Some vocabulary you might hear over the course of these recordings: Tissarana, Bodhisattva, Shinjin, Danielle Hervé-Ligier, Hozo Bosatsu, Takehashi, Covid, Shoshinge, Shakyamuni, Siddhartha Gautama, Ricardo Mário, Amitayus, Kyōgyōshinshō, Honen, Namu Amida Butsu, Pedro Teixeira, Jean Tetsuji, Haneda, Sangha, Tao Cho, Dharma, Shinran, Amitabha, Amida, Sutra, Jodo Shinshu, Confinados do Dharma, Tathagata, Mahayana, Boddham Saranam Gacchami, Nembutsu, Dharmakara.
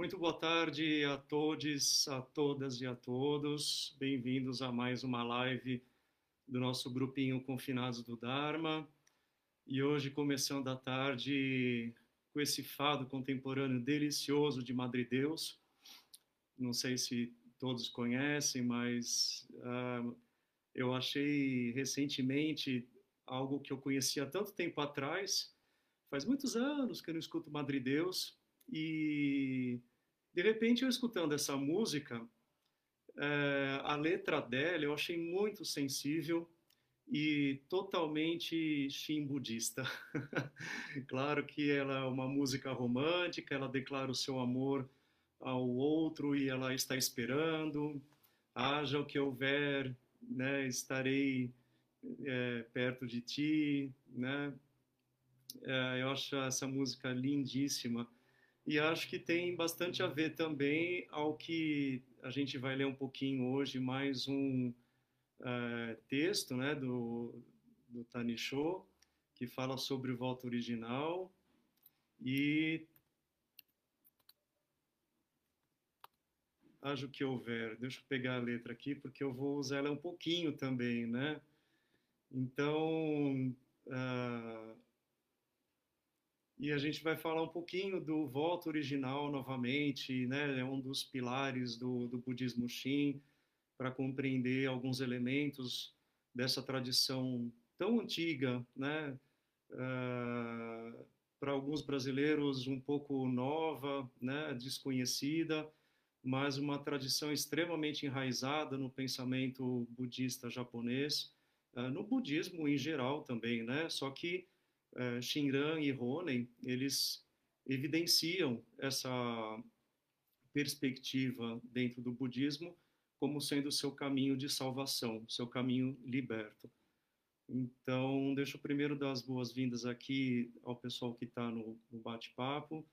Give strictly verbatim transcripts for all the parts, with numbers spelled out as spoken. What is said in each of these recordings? Muito boa tarde a todos, a todas e a todos. Bem-vindos a mais uma live do nosso grupinho Confinados do Dharma. E hoje, começando a tarde com esse fado contemporâneo delicioso de Madredeus. Não sei se todos conhecem, mas uh, eu achei recentemente algo que eu conhecia tanto tempo atrás. Faz muitos anos que eu não escuto Madredeus. E, de repente, eu escutando essa música, a letra dela eu achei muito sensível e totalmente shin-budista. Claro que ela é uma música romântica, ela declara o seu amor ao outro e ela está esperando. Haja o que houver, né, estarei é, perto de ti, né? É, eu acho essa música lindíssima. E acho que tem bastante a ver também ao que a gente vai ler um pouquinho hoje, mais um uh, texto, né, do, do Tanisho, que fala sobre o voto original. E haja o que houver. Deixa eu pegar a letra aqui, porque eu vou usar ela um pouquinho também, né? Então... Uh... E a gente vai falar um pouquinho do voto original novamente, né? É um dos pilares do, do budismo Shin, para compreender alguns elementos dessa tradição tão antiga, né? Uh, para alguns brasileiros um pouco nova, né? Desconhecida, mas uma tradição extremamente enraizada no pensamento budista japonês, uh, no budismo em geral também, né? Só que Uh, Shinran e Honen, eles evidenciam essa perspectiva dentro do budismo como sendo o seu caminho de salvação, seu caminho liberto. Então, deixa eu primeiro dar as boas-vindas aqui ao pessoal que está no, no bate-papo.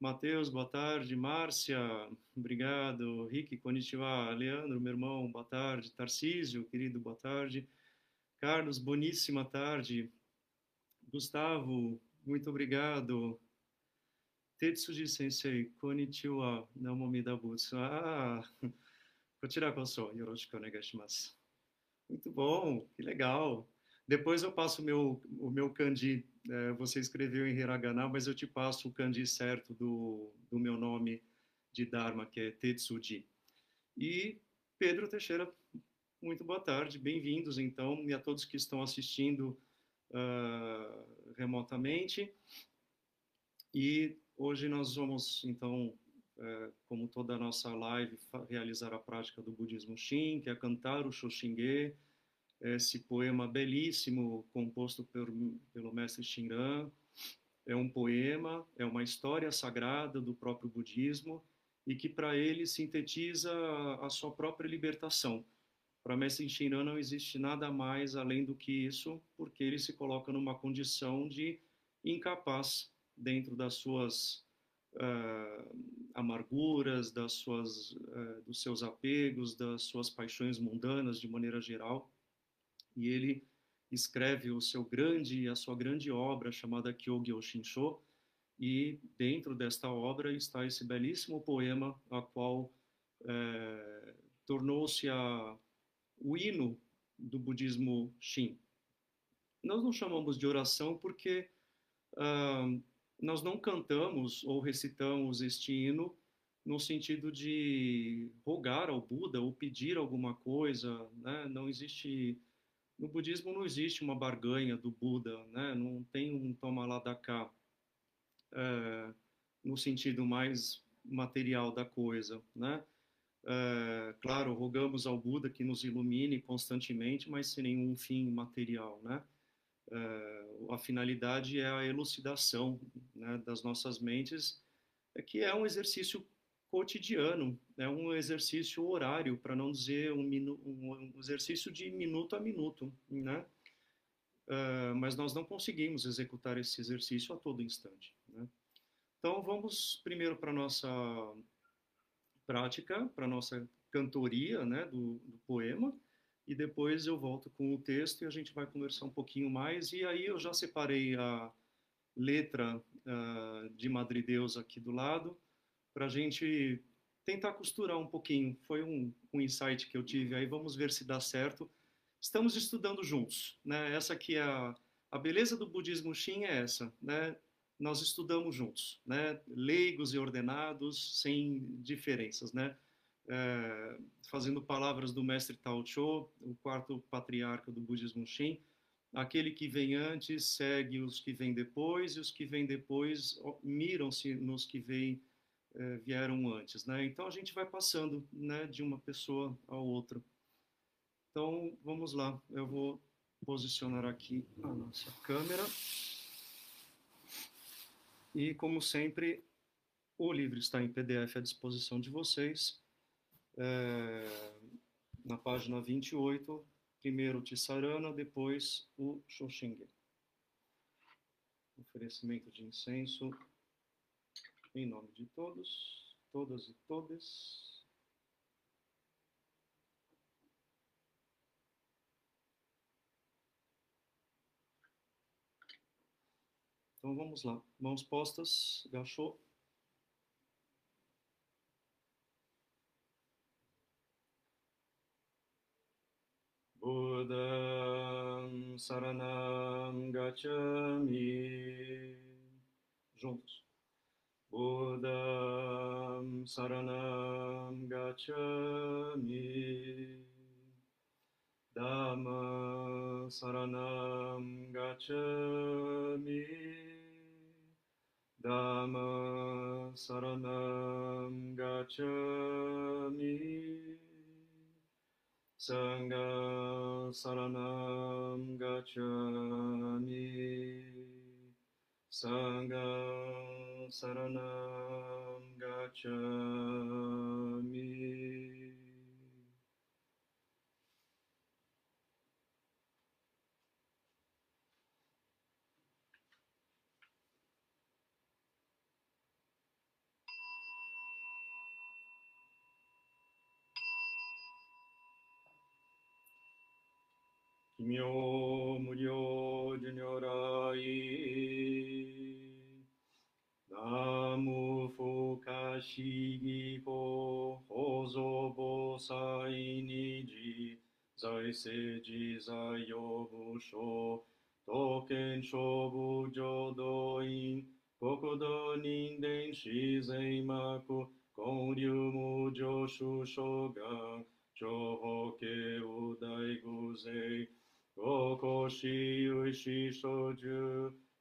Matheus, boa tarde. Márcia, obrigado. Rick, konnichiwa. Leandro, meu irmão, boa tarde. Tarcísio, querido, boa tarde. Carlos, boníssima tarde. Gustavo, muito obrigado. Tetsuji Sensei, konnichiwa, Namu Amida Butsu. Ah, Kotira koso, yoroshiku onegai shimasu. Muito bom, que legal. Depois eu passo o meu, o meu kanji, é, você escreveu em hiragana, mas eu te passo o kanji certo do, do meu nome de Dharma, que é Tetsuji. E Pedro Teixeira, muito boa tarde, bem-vindos então, e a todos que estão assistindo Uh, remotamente. E hoje nós vamos, então, uh, como toda a nossa live, realizar a prática do budismo Shin, que é cantar o Shoshinge, esse poema belíssimo composto por, pelo mestre Shinran. É um poema, é uma história sagrada do próprio budismo e que para ele sintetiza a sua própria libertação. Para mestre Shinran não existe nada mais além do que isso, porque ele se coloca numa condição de incapaz dentro das suas uh, amarguras, das suas, uh, dos seus apegos, das suas paixões mundanas de maneira geral. E ele escreve o seu grande, a sua grande obra chamada Kyōgyōshinshō, e dentro desta obra está esse belíssimo poema, a qual uh, tornou-se a o hino do budismo Shin. Nós não chamamos de oração porque uh, nós não cantamos ou recitamos este hino no sentido de rogar ao Buda ou pedir alguma coisa, né? Não existe, no budismo não existe uma barganha do Buda, né? Não tem um toma lá da cá uh, no sentido mais material da coisa, né? Uh, claro, rogamos ao Buda que nos ilumine constantemente, mas sem nenhum fim material, né? Uh, a finalidade é a elucidação, né, das nossas mentes, que é um exercício cotidiano, é um exercício horário, para não dizer um, minu um exercício de minuto a minuto, né? Uh, mas nós não conseguimos executar esse exercício a todo instante, né? Então vamos primeiro para a nossa... prática, para nossa cantoria, né, do, do poema, e depois eu volto com o texto e a gente vai conversar um pouquinho mais. E aí eu já separei a letra uh, de Madredeus aqui do lado, para a gente tentar costurar um pouquinho. Foi um, um insight que eu tive, aí vamos ver se dá certo. Estamos estudando juntos, né? Essa aqui é a, a beleza do budismo Shin, é essa, né? Nós estudamos juntos, né? Leigos e ordenados, sem diferenças, né? É, fazendo palavras do mestre Tao Cho, o quarto patriarca do budismo Shin, aquele que vem antes segue os que vêm depois, e os que vêm depois miram-se nos que vêm, eh, vieram antes, né? Então a gente vai passando, né, de uma pessoa a outra. Então vamos lá, eu vou posicionar aqui a nossa câmera. E como sempre, o livro está em P D F à disposição de vocês. É, na página vinte e oito... Primeiro o Tissarana, depois o Shoshinge. Oferecimento de incenso em nome de todos, todas e todes. Então vamos lá. Mãos postas, gachô. Boddham Saranam Gacchami. Juntos. Boddham Saranam Gacchami. Dhamma Saranam Gacchami. Dhamma Saranam Gacchami. Sangha saranam gacchami. Sangha saranam gacchami. Myo muryo junyorai namu fukashi gipo hozo bosai niji zaise jizayo busho token shobu jodoin kokodo ninden shizen maku konryu mujo shushogan chohoke udai guzei Gokoshi uishi shoju,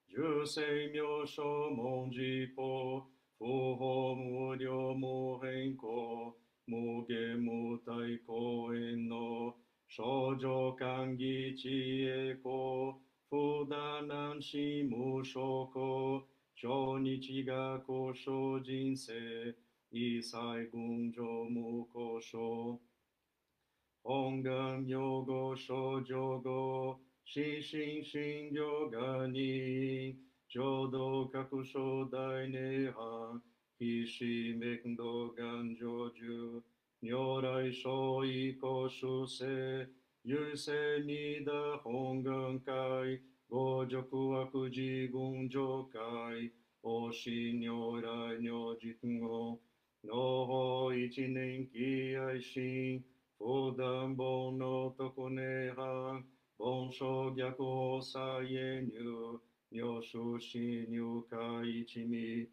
jusei myosho monjipo, fuho muryo murenko, muge mutai koen no, shoujo kangi chieko, fudanan shimushoko, chonichi ga kosho jinsei, isai gunjo mukosho. Ongam yogo shojogo shishin shin yogani jodo kakusho daineha kishi mekdo ganjoju nyorai shoi koshuse yuse nida hongan kai gojoku akuji gunjo kai oshi nyorai nyojitmo noho ichinen ki aishin Bodam bono tokuneha, bonsho gyaku sayenyu, nyoshu shinyu kaichimi.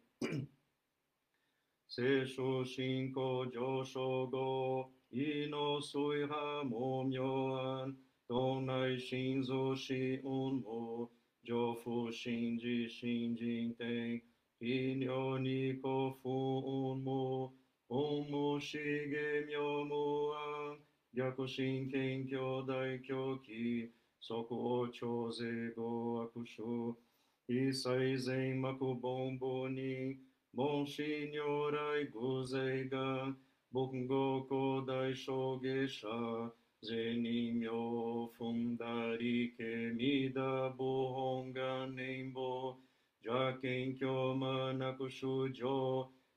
Seishu shinko joshogo, ino suiha momyoan, donai shinzo shi unmo, jofu shinji shinjin ten, inyo niko fu unmo, Omo shige myomoan, gyakushin kenkyo daikyoki, soku o chose go akushu, isai zen maku bonboni, monshi nyorai guzeigan, bokungo ko daishogesha, zenin myo fundari ke mida bohongan nembo, ja kenkyo manakushu jo,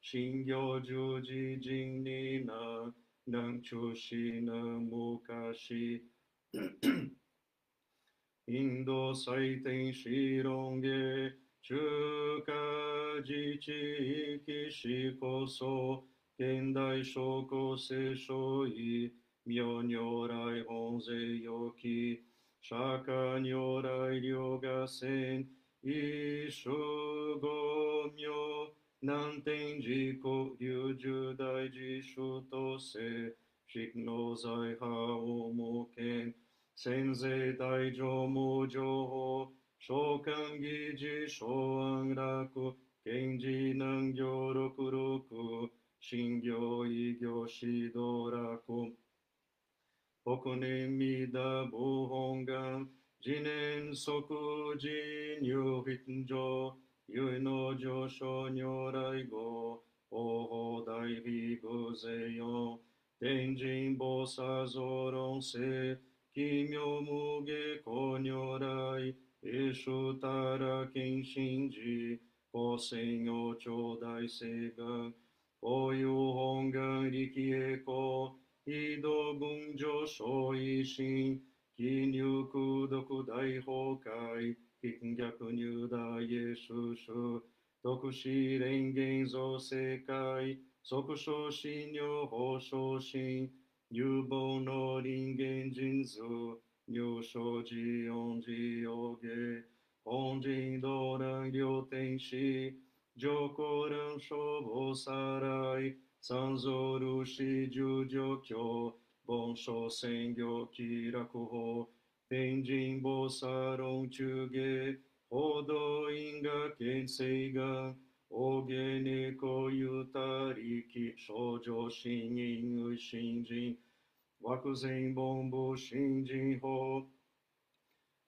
Shingyoju ji jinnina nanchushina mukashi Indo saiten shironge Chuka jichi ikishiko so kendai shoko se shoi myo nyorai onze yoki shaka nyorai ryoga sen ishugo myo nanten jiko ryuju daiji shuto se shiknozai haomo ken senze daijo mojo ho Shokangi ji shoan raku, kenji nan gyoroku roku, shingyo i gyoshido raku. Hokunen mida buhongan, jinen soku ji nyuhitnjo, yui no josho nyoraigo, oho daibi guzeyo, tenjin bosa zoron se, kimyo muge konyorai, Eshu tara kenshinji, o senhor chodai segan, o yu hongan rikieko, ido gunjo shoishin, kinyu kudoku dai hokai, kikngyaku nyudai eshushu, tokushi rengen zo sekai, sokusho shinyo hoshoshin, nyubon no ringen jinzu, Nyushoji onji oge, onji doran ryotenshi, jokoran shobo sarai, sanzorushi jujokyo, bonsho sengyo kirakuho, tenjin bosaron chuge, hodo inga kenseiga, oge neko yutariki, shoujo shinin u shinjin, Wakuzen bombo shinjin ho,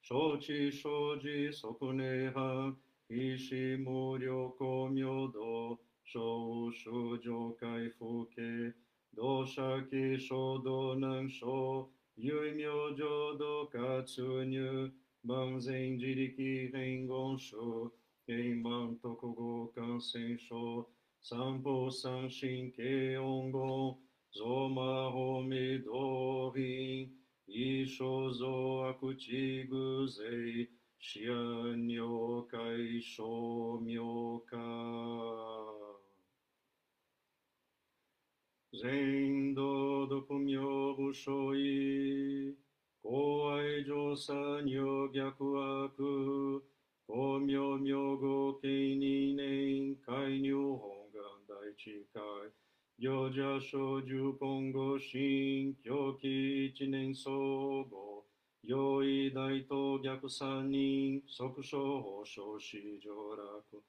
shochi shoji sokuneha, ishi muryoko myodo, shou shujo kaifuke, doshaki shodo nansho, yuimyo jodo katsunyu, banzen jiriki rengonshu, keiman tokugo kansensho, sampo sanshin keongon, Zoma homidori, isho zo akutiguzei, shianyoka isho myoka. Zendo do kumyobu shoi, koai josa nyogyaku aku, komyo myogo keninen kai nyu hongan daichikai. Yoja shouju pongo shin kyoki ichinen sogo yoi daito gyaku sanin sokusho hosho shijo raku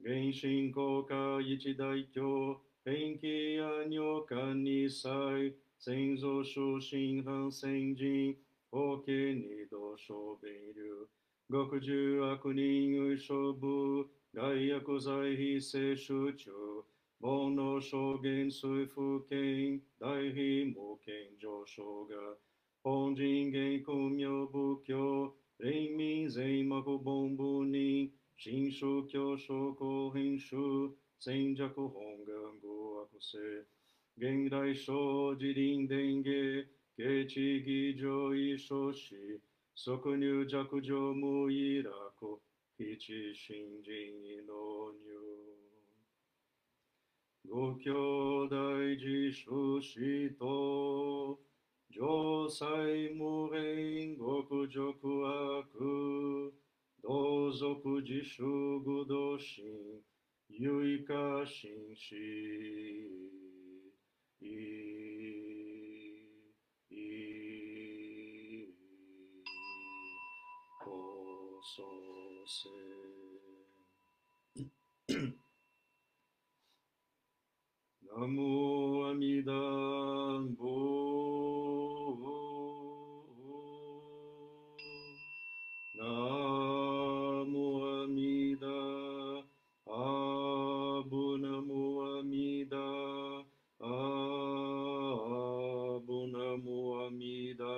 genshin koka ichi daikyo penki anyo kanisai senzo shoshin han senjin oke nido shobenryu gokuju akunin ushobu gaiaku zaihi se shuchu Bono shogen suifuken, daihi muken joshoga, honjingen kumyo bukyo, reimin zeimaku bombunin, shinshu kyo shoko henshu, senjaku hongan guakuse, genrai sho jirin denge, kechi gijo ishoshi, sokunyu jakujo muiraku, kichi shinjin inonyu. Gokyo daiji shushito, josai muren goku joku aku, dozoku jishu gudoshin, yuika shinshi. Namu Amida Butsu, Namu Amida Abu, Namu Amida Abu, Namu Amida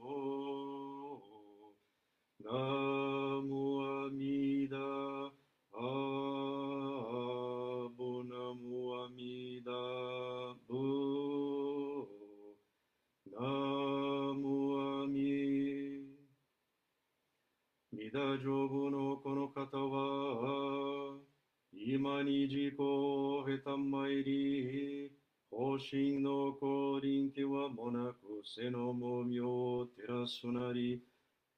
Butsu, Namu Amida Abu, Namu Amida. Mida jogu no kono kata wa ima ni jiko hetan mairi Hoshin no korin te wa monaku se no momyo terasu nari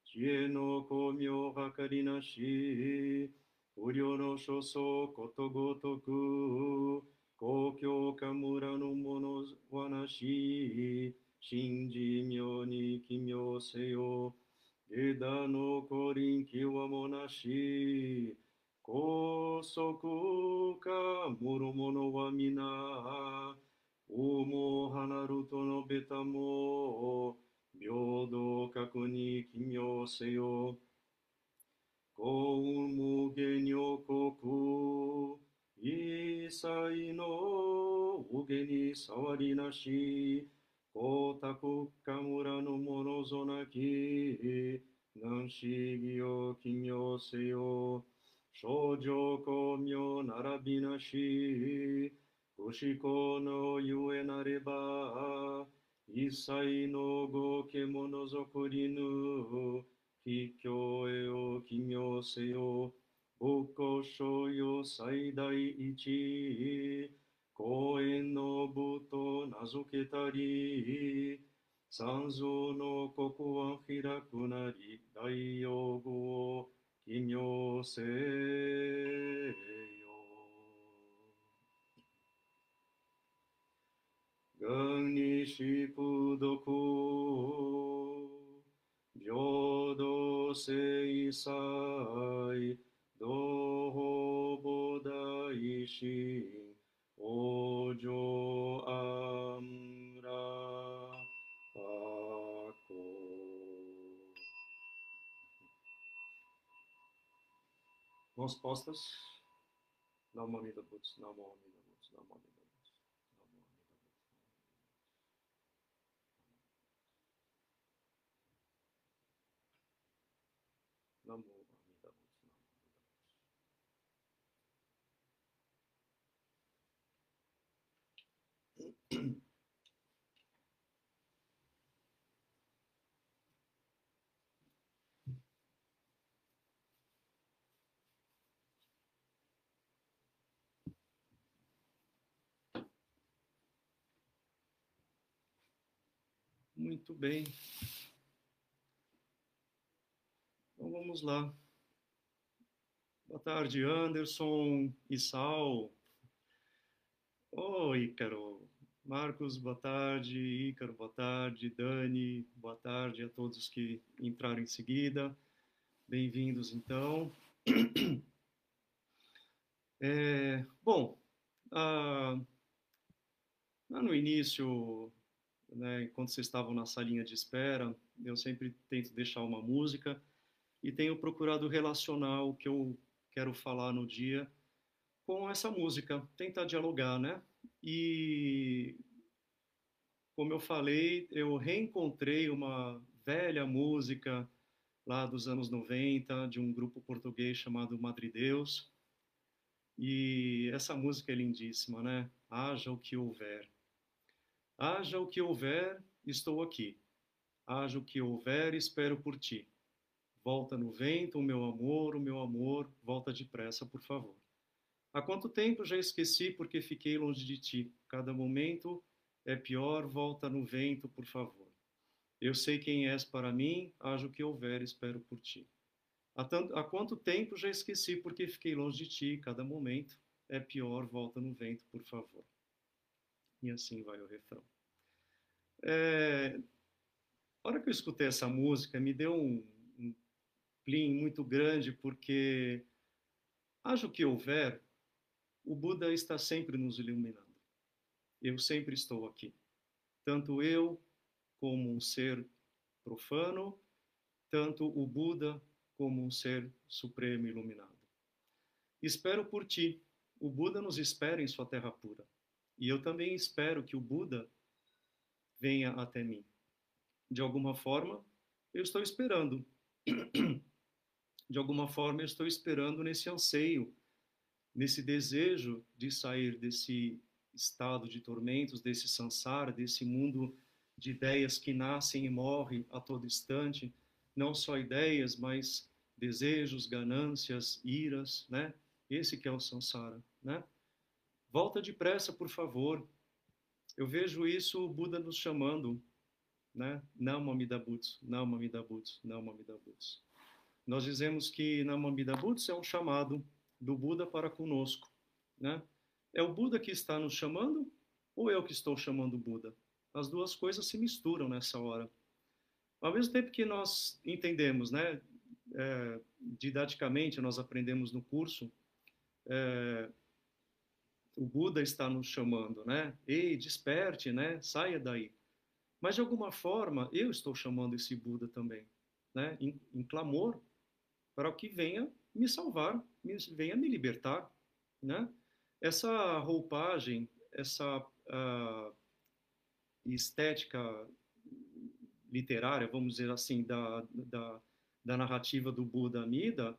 Chie no komyo hakari nashi Uryo no shoso koto gotoku Kokyo kamura no mono wa nashi Shinji myo ni kimyo seyo Eda no korinki wa monashi, kosoku kamuru mono wa mina, umo hanaruto no betamo, byodo kaku ni kimyo seyo. Koun muge nyo koku, isai no uge ni sawari nashi, Otaku kamura no monozonaki nanshigi o kimyo seyo shoujo komyo narabinashi kushiko no yue nareba isai no goke monozokurinu kikyo e o kimyo seyo bukko shouyo saidai ichi Koen no buto nazuketari, sanzo no koku wa hiraku nari, daiyogu wo kimyo seyo. Gan ni shipu doku, jodo seisai, doho bodaishi. Ojo amra pako. Mãos postas. Namu Amida Butsu, Namu Amida Butsu, Namu Amida Butsu, Namu Amida Butsu. Namu Muito bem. Então vamos lá. Boa tarde, Anderson e Sal. Oi, Ícaro. Marcos, boa tarde. Ícaro, boa tarde. Dani, boa tarde a todos que entraram em seguida. Bem-vindos, então. É, bom, ah, lá no início... Né, enquanto vocês estavam na salinha de espera, eu sempre tento deixar uma música e tenho procurado relacionar o que eu quero falar no dia com essa música, tentar dialogar, né? E, como eu falei, eu reencontrei uma velha música lá dos anos noventa, de um grupo português chamado Madredeus, e essa música é lindíssima, né? Haja o que houver. Haja o que houver, estou aqui. Haja o que houver, espero por ti. Volta no vento, o meu amor, o meu amor, volta depressa, por favor. Há quanto tempo já esqueci porque fiquei longe de ti. Cada momento é pior, volta no vento, por favor. Eu sei quem és para mim, haja o que houver, espero por ti. Há, tanto, há quanto tempo já esqueci porque fiquei longe de ti. Cada momento é pior, volta no vento, por favor. E assim vai o refrão. É, a hora que eu escutei essa música, me deu um, um plim muito grande, porque, haja o que houver, o Buda está sempre nos iluminando. Eu sempre estou aqui. Tanto eu, como um ser profano, tanto o Buda, como um ser supremo iluminado. Espero por ti. O Buda nos espera em sua terra pura. E eu também espero que o Buda venha até mim. De alguma forma, eu estou esperando. De alguma forma, eu estou esperando nesse anseio, nesse desejo de sair desse estado de tormentos, desse samsara, desse mundo de ideias que nascem e morrem a todo instante. Não só ideias, mas desejos, ganâncias, iras, né? Esse que é o samsara, né? Volta depressa, por favor. Eu vejo isso, o Buda nos chamando, né? Namu Amida Butsu, Namu Amida Butsu, Namu Amida Butsu. Nós dizemos que Namu Amida Butsu é um chamado do Buda para conosco, né? É o Buda que está nos chamando ou eu que estou chamando o Buda? As duas coisas se misturam nessa hora. Ao mesmo tempo que nós entendemos, né? É, didaticamente, nós aprendemos no curso, é, o Buda está nos chamando, né? Ei, desperte, né? Saia daí. Mas, de alguma forma, eu estou chamando esse Buda também, né? Em, em clamor, para que venha me salvar, me, venha me libertar, né? Essa roupagem, essa uh, estética literária, vamos dizer assim, da, da, da narrativa do Buda Amida,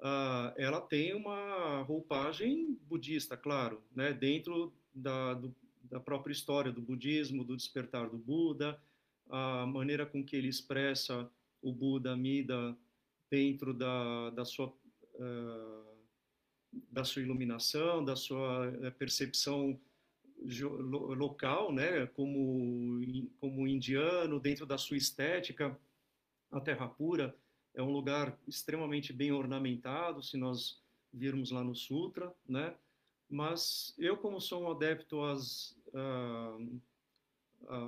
Uh, ela tem uma roupagem budista, claro, né? Dentro da, do, da própria história do budismo, do despertar do Buda, a maneira com que ele expressa o Buda Amida dentro da, da, sua, uh, da sua iluminação, da sua percepção local, né? Como, como indiano, dentro da sua estética, a terra pura. É um lugar extremamente bem ornamentado, se nós virmos lá no Sutra, né? Mas eu, como sou um adepto às, uh,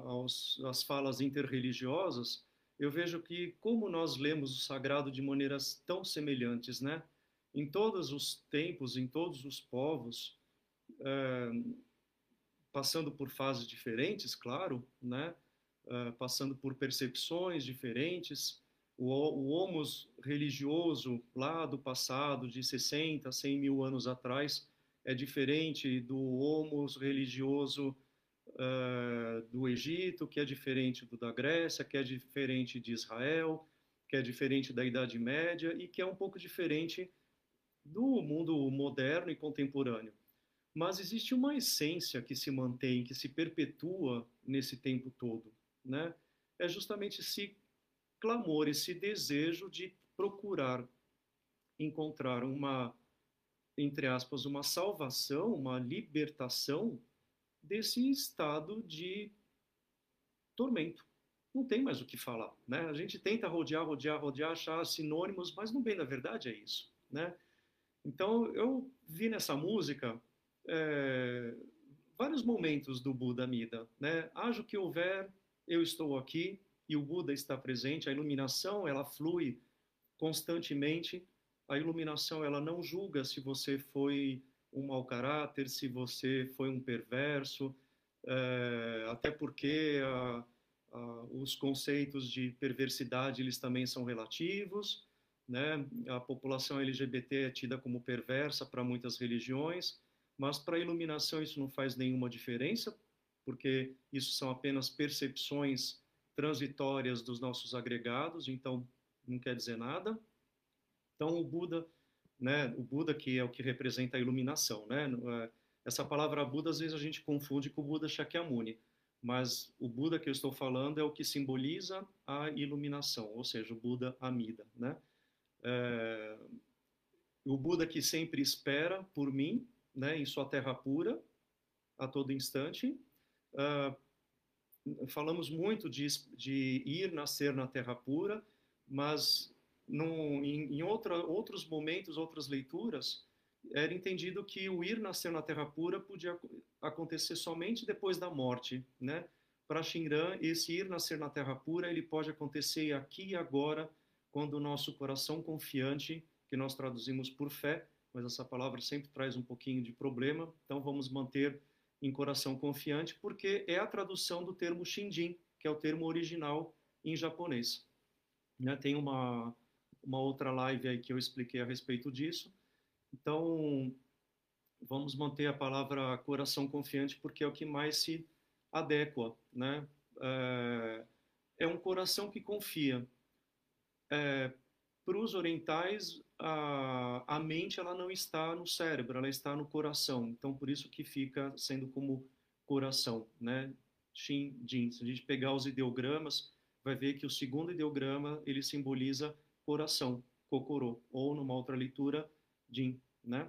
aos, às falas interreligiosas, eu vejo que, como nós lemos o sagrado de maneiras tão semelhantes, né? Em todos os tempos, em todos os povos, uh, passando por fases diferentes, claro, né? Uh, passando por percepções diferentes, o homos religioso lá do passado, de sessenta, cem mil anos atrás, é diferente do homos religioso uh, do Egito, que é diferente do da Grécia, que é diferente de Israel, que é diferente da Idade Média e que é um pouco diferente do mundo moderno e contemporâneo. Mas existe uma essência que se mantém, que se perpetua nesse tempo todo, né? É justamente se clamor, esse desejo de procurar encontrar uma, entre aspas, uma salvação, uma libertação desse estado de tormento. Não tem mais o que falar, né? A gente tenta rodear, rodear, rodear, achar sinônimos, mas não bem, na verdade, é isso, né? Então, eu vi nessa música é, vários momentos do Buda Amida, né? Haja o que houver, eu estou aqui, e o Buda está presente, a iluminação ela flui constantemente, a iluminação ela não julga se você foi um mau caráter, se você foi um perverso, é, até porque a, a, os conceitos de perversidade eles também são relativos, né? A população L G B T é tida como perversa para muitas religiões, mas para a iluminação isso não faz nenhuma diferença, porque isso são apenas percepções transitórias dos nossos agregados, então não quer dizer nada. Então o Buda, né, o Buda que é o que representa a iluminação, né? Essa palavra Buda às vezes a gente confunde com o Buda Shakyamuni, mas o Buda que eu estou falando é o que simboliza a iluminação, ou seja, o Buda Amida, né? É, o Buda que sempre espera por mim, né, em sua terra pura, a todo instante. É, falamos muito de, de ir nascer na Terra Pura, mas num, em, em outra, outros momentos, outras leituras, era entendido que o ir nascer na Terra Pura podia acontecer somente depois da morte, né? Para Shinran, esse ir nascer na Terra Pura, ele pode acontecer aqui e agora, quando o nosso coração confiante, que nós traduzimos por fé, mas essa palavra sempre traz um pouquinho de problema, então vamos manter em coração confiante, porque é a tradução do termo Shinjin, que é o termo original em japonês. Né? Tem uma, uma outra live aí que eu expliquei a respeito disso. Então, vamos manter a palavra coração confiante, porque é o que mais se adequa, né? É, é um coração que confia. É, para os orientais, a, a mente ela não está no cérebro, ela está no coração. Então, por isso que fica sendo como coração, né? Shinjin. Se a gente pegar os ideogramas, vai ver que o segundo ideograma, ele simboliza coração. Kokoro, ou numa outra leitura, Jin, né?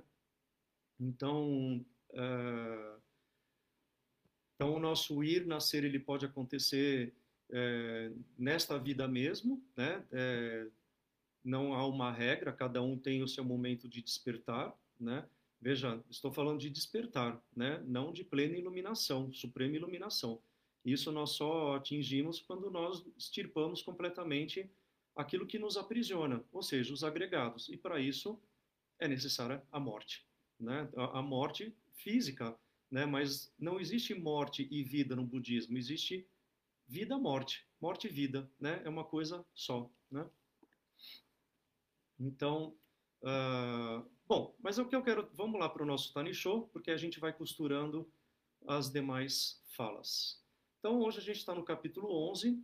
Então, uh, então o nosso ir, nascer, ele pode acontecer é, nesta vida mesmo, né? É, não há uma regra, cada um tem o seu momento de despertar, né? Veja, estou falando de despertar, né? Não de plena iluminação, suprema iluminação. Isso nós só atingimos quando nós extirpamos completamente aquilo que nos aprisiona, ou seja, os agregados. E para isso é necessária a morte, né? A morte física, né? Mas não existe morte e vida no budismo, existe vida-morte, morte-vida, né? É uma coisa só, né? Então, uh, bom, mas é o que eu quero, vamos lá para o nosso Tanisho, porque a gente vai costurando as demais falas. Então, hoje a gente está no capítulo onze,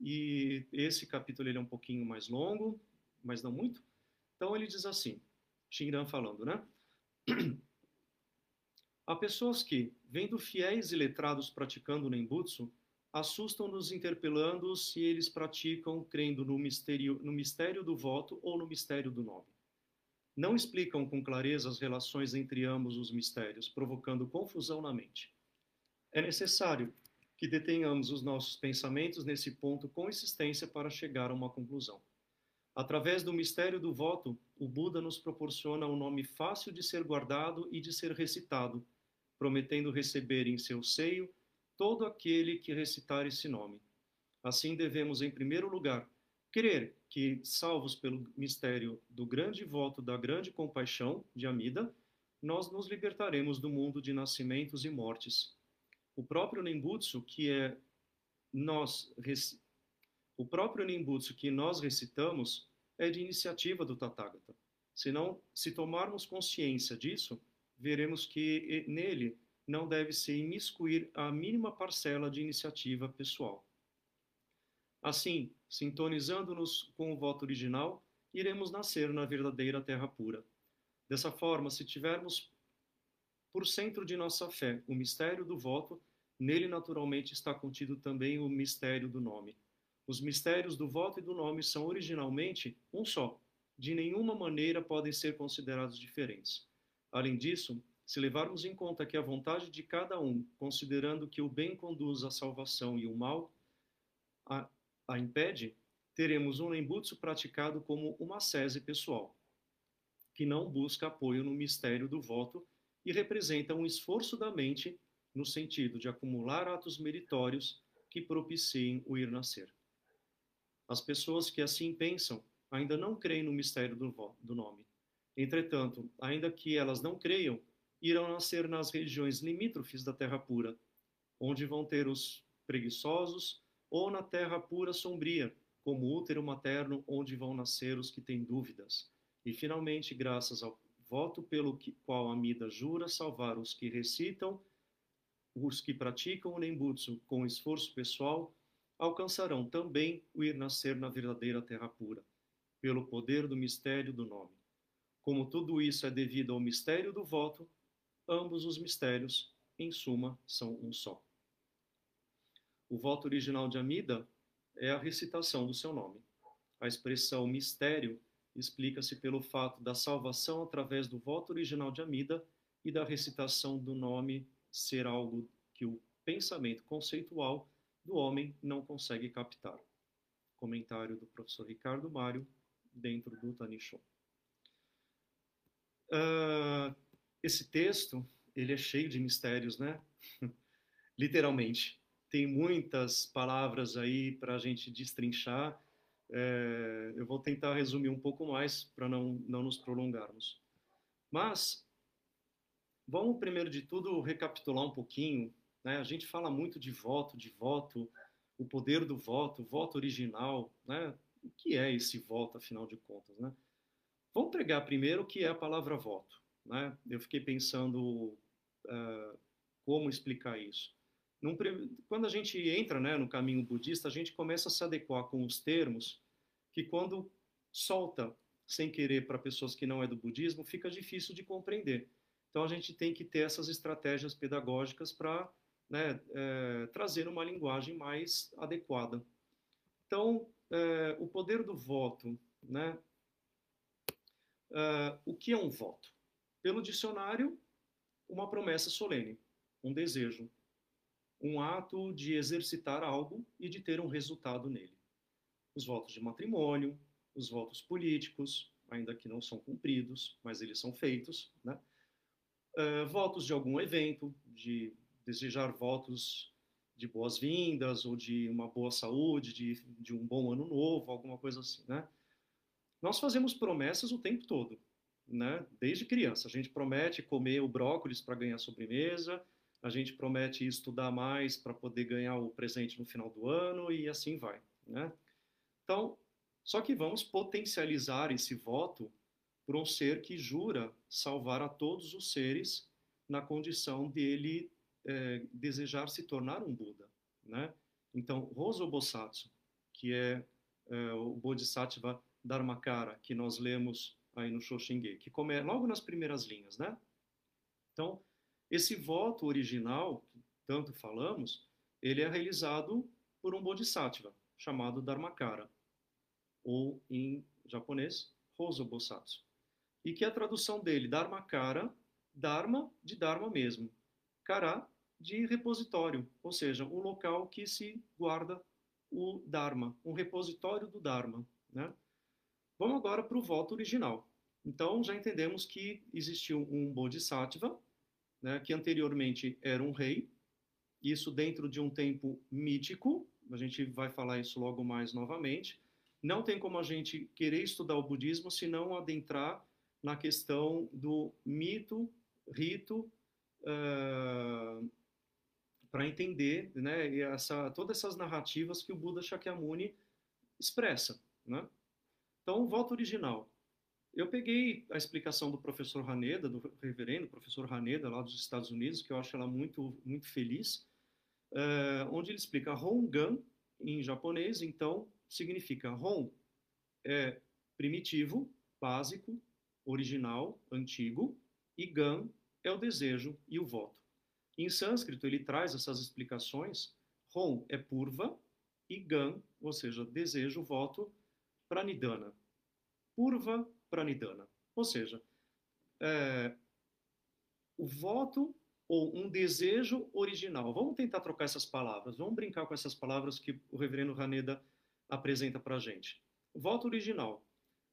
e esse capítulo ele é um pouquinho mais longo, mas não muito. Então, ele diz assim, Shinran falando, né? Há pessoas que, vendo fiéis e letrados praticando Nembutsu, assustam-nos interpelando se eles praticam crendo no mistério, no mistério do voto ou no mistério do nome. Não explicam com clareza as relações entre ambos os mistérios, provocando confusão na mente. É necessário que detenhamos os nossos pensamentos nesse ponto com insistência para chegar a uma conclusão. Através do mistério do voto, o Buda nos proporciona um nome fácil de ser guardado e de ser recitado, prometendo receber em seu seio todo aquele que recitar esse nome. Assim devemos, em primeiro lugar, crer que, salvos pelo mistério do grande voto da grande compaixão de Amida, nós nos libertaremos do mundo de nascimentos e mortes. O próprio Nembutsu que é nós rec... o próprio Nembutsu que nós recitamos é de iniciativa do Tathagata. Se não, se tomarmos consciência disso, veremos que nele não deve se imiscuir a mínima parcela de iniciativa pessoal. Assim, sintonizando-nos com o voto original, iremos nascer na verdadeira terra pura. Dessa forma, se tivermos por centro de nossa fé o mistério do voto, nele naturalmente está contido também o mistério do nome. Os mistérios do voto e do nome são originalmente um só. De nenhuma maneira podem ser considerados diferentes. Além disso, se levarmos em conta que a vontade de cada um, considerando que o bem conduz à salvação e o mal a, a impede, teremos um Nembutsu praticado como uma ascese pessoal, que não busca apoio no mistério do voto e representa um esforço da mente no sentido de acumular atos meritórios que propiciem o ir nascer. As pessoas que assim pensam ainda não creem no mistério do, do nome. Entretanto, ainda que elas não creiam, irão nascer nas regiões limítrofes da Terra Pura, onde vão ter os preguiçosos, ou na Terra Pura Sombria, como útero materno, onde vão nascer os que têm dúvidas. E, finalmente, graças ao voto pelo que, qual Amida jura salvar os que recitam, os que praticam o Nembutsu com esforço pessoal, alcançarão também o ir nascer na verdadeira Terra Pura, pelo poder do mistério do nome. Como tudo isso é devido ao mistério do voto, ambos os mistérios, em suma, são um só. O voto original de Amida é a recitação do seu nome. A expressão mistério explica-se pelo fato da salvação através do voto original de Amida e da recitação do nome ser algo que o pensamento conceitual do homem não consegue captar. Comentário do professor Ricardo Mário, dentro do Tanisho. Uh... Esse texto, ele é cheio de mistérios, né? Literalmente. Tem muitas palavras aí para a gente destrinchar. É, eu vou tentar resumir um pouco mais para não, não nos prolongarmos. Mas, vamos primeiro de tudo recapitular um pouquinho, né? A gente fala muito de voto, de voto, o poder do voto, voto original, né? O que é esse voto, afinal de contas, né? Vamos pregar primeiro o que é a palavra voto. Né? Eu fiquei pensando uh, como explicar isso. Num, quando a gente entra, né, no caminho budista, a gente começa a se adequar com os termos que, quando solta sem querer para pessoas que não é do budismo, fica difícil de compreender. Então, a gente tem que ter essas estratégias pedagógicas para, né, é, trazer uma linguagem mais adequada. Então, é, o poder do voto, né, Uh, o que é um voto? Pelo dicionário, uma promessa solene, um desejo, um ato de exercitar algo e de ter um resultado nele. Os votos de matrimônio, os votos políticos, ainda que não são cumpridos, mas eles são feitos, né? Uh, votos de algum evento, de desejar votos de boas-vindas, ou de uma boa saúde, de, de um bom ano novo, alguma coisa assim, né? Nós fazemos promessas o tempo todo, né? Desde criança. A gente promete comer o brócolis para ganhar sobremesa, a gente promete estudar mais para poder ganhar o presente no final do ano, e assim vai, né? Então, só que vamos potencializar esse voto por um ser que jura salvar a todos os seres na condição dele é, desejar se tornar um Buda, né? Então, Hozo Bosatsu, que é, é o Bodhisattva Dharmakara, que nós lemos aí no Shoshinge, que come logo nas primeiras linhas, né? Então, esse voto original, que tanto falamos, ele é realizado por um Bodhisattva, chamado Dharmakara, ou em japonês, Hozo Bosatsu. E que a tradução dele, Dharmakara, Dharma, de Dharma mesmo, Kara, de repositório, ou seja, um local que se guarda o Dharma, um repositório do Dharma, né? Vamos agora para o voto original. Então, já entendemos que existiu um Bodhisattva, né, que anteriormente era um rei, isso dentro de um tempo mítico, a gente vai falar isso logo mais novamente. Não tem como a gente querer estudar o budismo se não adentrar na questão do mito, rito, uh, para entender, né, essa, todas essas narrativas que o Buda Shakyamuni expressa, né? Então, volta original. Eu peguei a explicação do professor Haneda, do reverendo professor Haneda, lá dos Estados Unidos, que eu acho ela muito, muito feliz, uh, onde ele explica Hongan, em japonês, então, significa Hon é primitivo, básico, original, antigo, e Gan é o desejo e o voto. Em sânscrito, ele traz essas explicações, Hon é purva, e Gan, ou seja, desejo, voto, pranidana, purva pranidana, ou seja, é, o voto ou um desejo original. Vamos tentar trocar essas palavras, vamos brincar com essas palavras que o reverendo Haneda apresenta para a gente. Voto original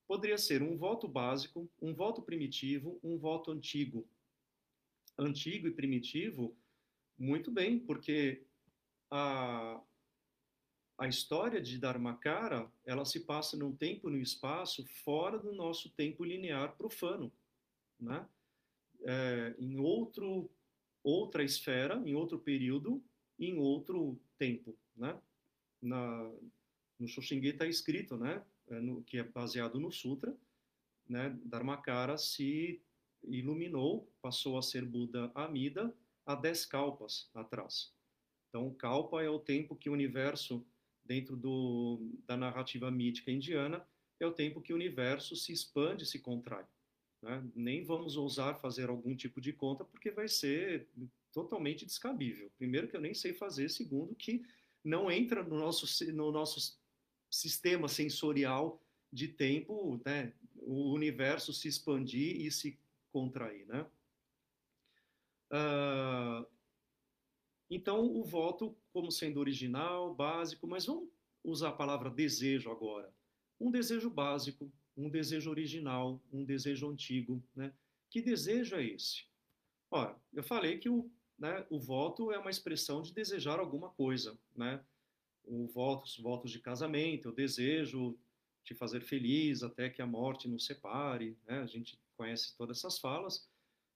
poderia ser um voto básico, um voto primitivo, um voto antigo. Antigo e primitivo, muito bem, porque a... A história de Dharmakara, ela se passa num tempo e num espaço fora do nosso tempo linear profano, né? É, em outro, outra esfera, em outro período, em outro tempo, né? Na, no Shoshinge está escrito, né? É no, que é baseado no Sutra, né? Dharmakara se iluminou, passou a ser Buda Amida há dez kalpas atrás. Então, kalpa é o tempo que o universo... Dentro do, da narrativa mítica indiana, é o tempo que o universo se expande e se contrai, né? Nem vamos ousar fazer algum tipo de conta, porque vai ser totalmente descabível. Primeiro que eu nem sei fazer, segundo que não entra no nosso, no nosso sistema sensorial de tempo, né? O universo se expandir e se contrair, né? Uh... Então, o voto como sendo original, básico, mas vamos usar a palavra desejo agora. Um desejo básico, um desejo original, um desejo antigo, né? Que desejo é esse? Ora, eu falei que o, né, o voto é uma expressão de desejar alguma coisa, né? O voto, os votos de casamento, eu desejo te fazer feliz até que a morte nos separe, né? A gente conhece todas essas falas.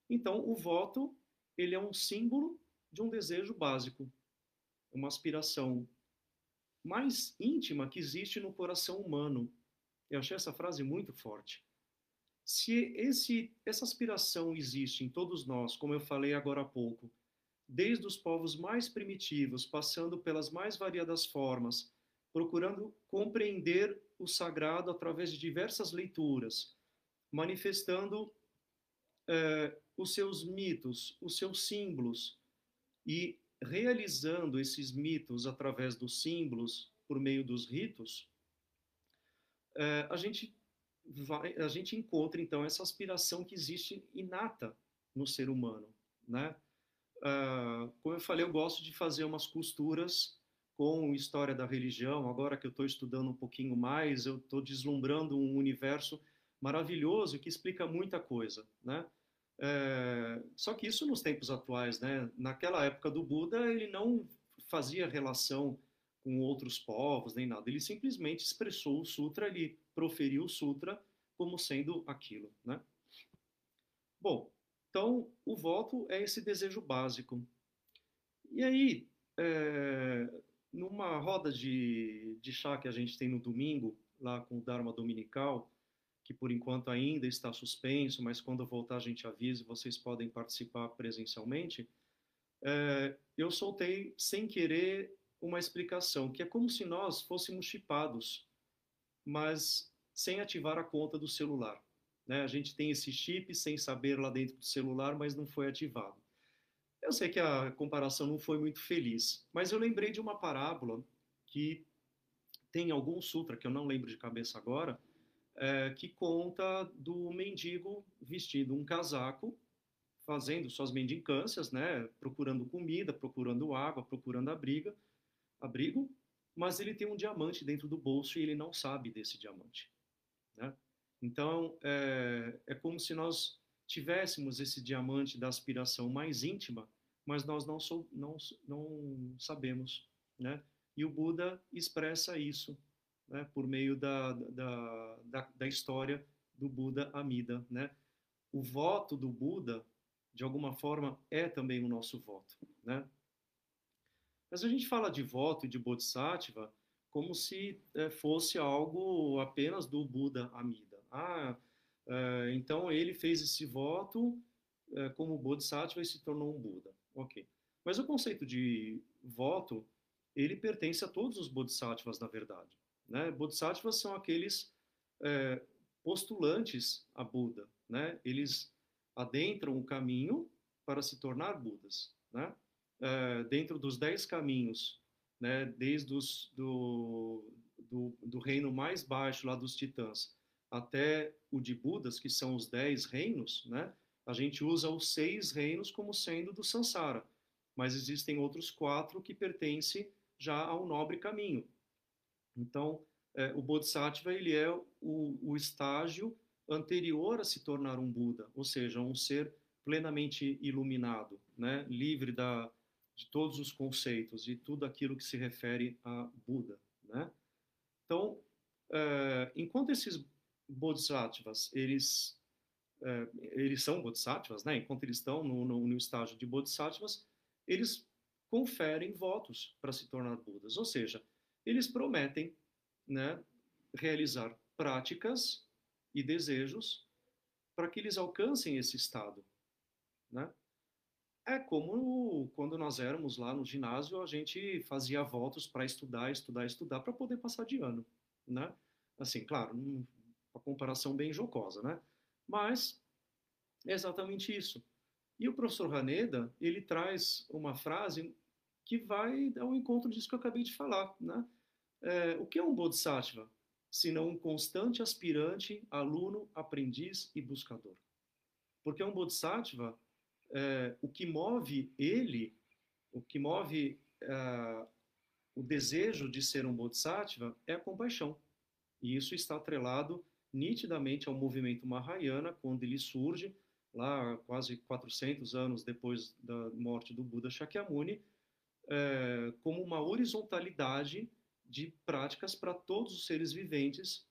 Então, o voto, ele é um símbolo de um desejo básico, uma aspiração mais íntima que existe no coração humano. Eu achei essa frase muito forte. Se esse, essa aspiração existe em todos nós, como eu falei agora há pouco, desde os povos mais primitivos, passando pelas mais variadas formas, procurando compreender o sagrado através de diversas leituras, manifestando eh, os seus mitos, os seus símbolos, e realizando esses mitos através dos símbolos, por meio dos ritos, a gente vai, a gente encontra, então, essa aspiração que existe inata no ser humano, né? Uh, como eu falei, eu gosto de fazer umas costuras com história da religião. Agora que eu estou estudando um pouquinho mais, eu estou deslumbrando um universo maravilhoso que explica muita coisa, né? É, só que isso nos tempos atuais, né? Naquela época do Buda, ele não fazia relação com outros povos, nem nada. Ele simplesmente expressou o sutra, ele proferiu o sutra como sendo aquilo, né? Bom, então o voto é esse desejo básico. E aí, é, numa roda de, de chá que a gente tem no domingo, lá com o Dharma Dominical, que por enquanto ainda está suspenso, mas quando eu voltar a gente avisa, vocês podem participar presencialmente, é, eu soltei, sem querer, uma explicação, que é como se nós fôssemos chipados, mas sem ativar a conta do celular, né? A gente tem esse chip sem saber lá dentro do celular, mas não foi ativado. Eu sei que a comparação não foi muito feliz, mas eu lembrei de uma parábola que tem algum sutra, que eu não lembro de cabeça agora, É, que conta do mendigo vestindo um casaco, fazendo suas mendicâncias, né, procurando comida, procurando água, procurando abrigo, abrigo, mas ele tem um diamante dentro do bolso e ele não sabe desse diamante, né? Então, é, é como se nós tivéssemos esse diamante da aspiração mais íntima, mas nós não, sou, não, não sabemos, né? E o Buda expressa isso, né, por meio da, da, da, da história do Buda Amida, né? O voto do Buda, de alguma forma, é também o nosso voto, né? Mas a gente fala de voto e de Bodhisattva como se é, fosse algo apenas do Buda Amida. Ah, é, então ele fez esse voto é, como Bodhisattva e se tornou um Buda. Ok. Mas o conceito de voto, ele pertence a todos os Bodhisattvas, na verdade, né? Bodhisattvas são aqueles é, postulantes a Buda, né? Eles adentram o caminho para se tornar Budas, né? É, dentro dos dez caminhos, né? Desde os, do, do, do reino mais baixo, lá dos titãs, até o de Budas, que são os dez reinos, né? A gente usa os seis reinos como sendo do Sansara, mas existem outros quatro que pertencem já ao nobre caminho. Então, eh, o Bodhisattva ele é o, o estágio anterior a se tornar um Buda, ou seja, um ser plenamente iluminado, né? Livre da, de todos os conceitos e tudo aquilo que se refere a Buda, né? Então, eh, enquanto esses Bodhisattvas, eles, eh, eles são Bodhisattvas, né? Enquanto eles estão no, no, no estágio de Bodhisattvas, eles conferem votos para se tornar Budas, ou seja, eles prometem, né, realizar práticas e desejos para que eles alcancem esse estado, né? É como quando nós éramos lá no ginásio, a gente fazia votos para estudar, estudar, estudar, para poder passar de ano, né? Assim, claro, uma comparação bem jocosa, né? Mas é exatamente isso. E o professor Haneda, ele traz uma frase que vai ao encontro disso que eu acabei de falar, né? É, o que é um Bodhisattva, se não um constante aspirante, aluno, aprendiz e buscador? Porque um Bodhisattva, é, o que move ele, o que move é, o desejo de ser um Bodhisattva é a compaixão. E isso está atrelado nitidamente ao movimento Mahayana, quando ele surge, lá quase quatrocentos anos depois da morte do Buda Shakyamuni, É, como uma horizontalidade de práticas para todos os seres viventes,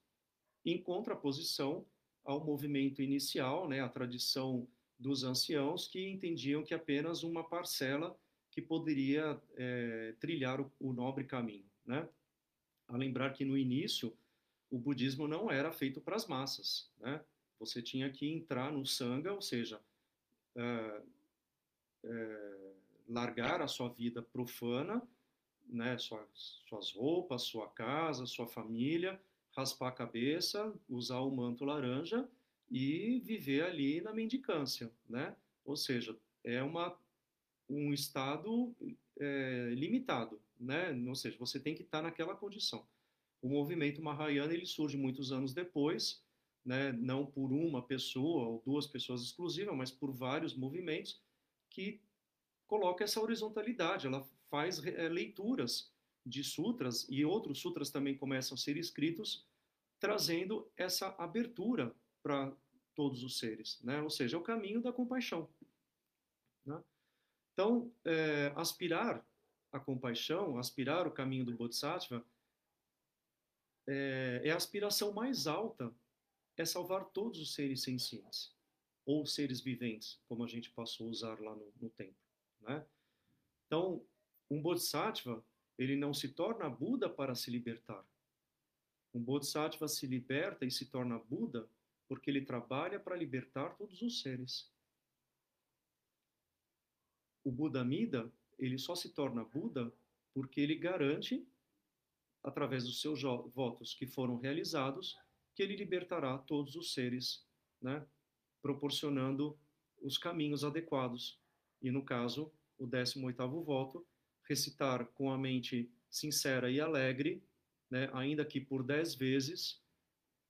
em contraposição ao movimento inicial, né, a tradição dos anciãos, que entendiam que apenas uma parcela que poderia é, trilhar o, o nobre caminho, né? A lembrar que no início o budismo não era feito para as massas, né? Você tinha que entrar no Sangha, ou seja, é, é, largar a sua vida profana, né, sua, suas roupas, sua casa, sua família, raspar a cabeça, usar o manto laranja e viver ali na mendicância, né? Ou seja, é uma, um estado é, limitado, né? Ou seja, você tem que estar naquela condição. O movimento Mahayana ele surge muitos anos depois, né, não por uma pessoa ou duas pessoas exclusivas, mas por vários movimentos, que coloca essa horizontalidade. Ela faz é, leituras de sutras, e outros sutras também começam a ser escritos, trazendo essa abertura para todos os seres, né? Ou seja, é o caminho da compaixão, né? Então, é, aspirar a compaixão, aspirar o caminho do Bodhisattva, é, é a aspiração mais alta, é salvar todos os seres sencientes, ou seres viventes, como a gente passou a usar lá no, no templo, né? Então, um Bodhisattva, ele não se torna Buda para se libertar. Um Bodhisattva se liberta e se torna Buda porque ele trabalha para libertar todos os seres. O Buda Amida, ele só se torna Buda porque ele garante, através dos seus votos que foram realizados, que ele libertará todos os seres, né? Proporcionando os caminhos adequados. E, no caso, o décimo oitavo voto, recitar com a mente sincera e alegre, né, ainda que por dez vezes,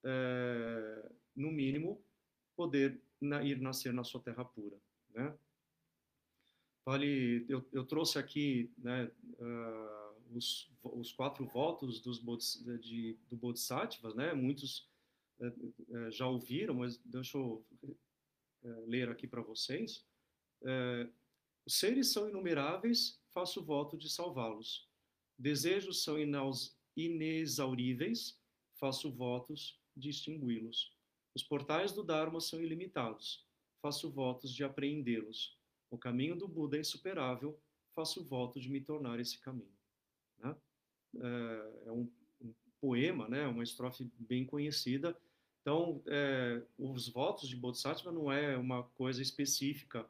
é, no mínimo, poder na, ir nascer na sua terra pura, né? Vale, eu, eu trouxe aqui, né, uh, os, os quatro votos dos bodhis, de, do Bodhisattvas, né? Muitos uh, uh, já ouviram, mas deixa eu uh, ler aqui para vocês. Uh, os seres são inumeráveis, faço o voto de salvá-los. Desejos são inaus... inexauríveis, faço votos de extingui-los. Os portais do Dharma são ilimitados, faço votos de apreendê-los. O caminho do Buda é insuperável, faço o voto de me tornar esse caminho. Né? É um, um poema, né? Uma estrofe bem conhecida. Então, é, os votos de Bodhisattva não é uma coisa específica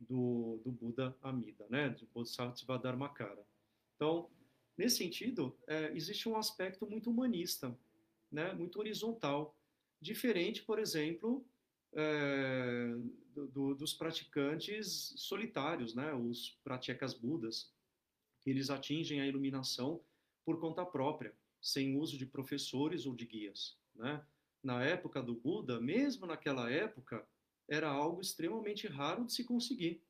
do, do Buda Amida, né? Do Bodhisattva Dharmakara. Então, nesse sentido, é, existe um aspecto muito humanista, né? Muito horizontal, diferente, por exemplo, é, do, do, dos praticantes solitários, né? Os praticas budas, eles atingem a iluminação por conta própria, sem uso de professores ou de guias, né? Na época do Buda, mesmo naquela época, era algo extremamente raro de se conseguir,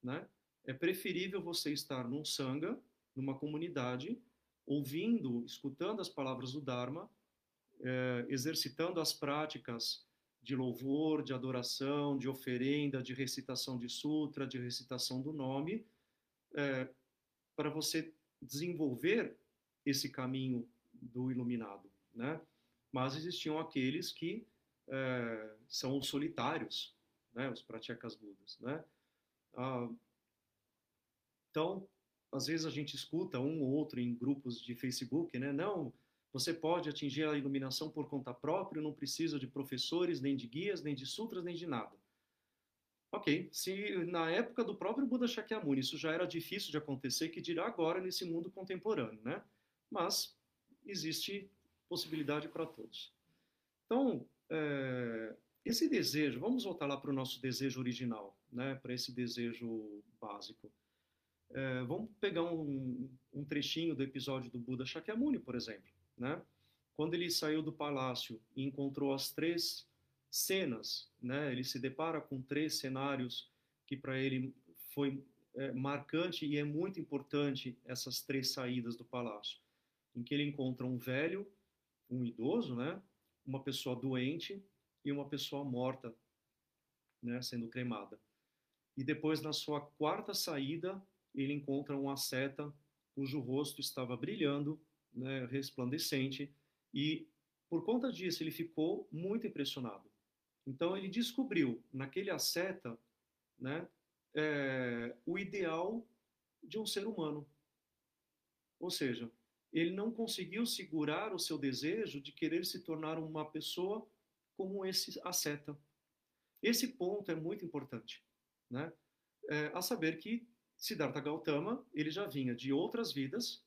né? É preferível você estar num sangha, numa comunidade, ouvindo, escutando as palavras do Dharma, eh, exercitando as práticas de louvor, de adoração, de oferenda, de recitação de sutra, de recitação do nome, eh, para você desenvolver esse caminho do iluminado, né? Mas existiam aqueles que eh, são os solitários, né? Os praticas budas, né? Ah, então, às vezes a gente escuta um ou outro em grupos de Facebook, né? Não, você pode atingir a iluminação por conta própria, não precisa de professores, nem de guias, nem de sutras, nem de nada. Ok, se na época do próprio Buda Shakyamuni isso já era difícil de acontecer, que dirá agora nesse mundo contemporâneo, né? Mas existe possibilidade para todos. Então, é, esse desejo, vamos voltar lá para o nosso desejo original, né? Para esse desejo básico. É, vamos pegar um, um trechinho do episódio do Buda Shakyamuni, por exemplo, né? Quando ele saiu do palácio e encontrou as três cenas, né? Ele se depara com três cenários que para ele foi é, marcante, e é muito importante essas três saídas do palácio, em que ele encontra um velho, um idoso, né? Uma pessoa doente e uma pessoa morta, né? Sendo cremada. E depois, na sua quarta saída, ele encontra um asceta cujo rosto estava brilhando, né, resplandecente, e por conta disso ele ficou muito impressionado. Então ele descobriu naquele asceta, né, é, o ideal de um ser humano. Ou seja, ele não conseguiu segurar o seu desejo de querer se tornar uma pessoa como esse asceta. Esse ponto é muito importante, né? É, a saber que Siddhartha Gautama, ele já vinha de outras vidas,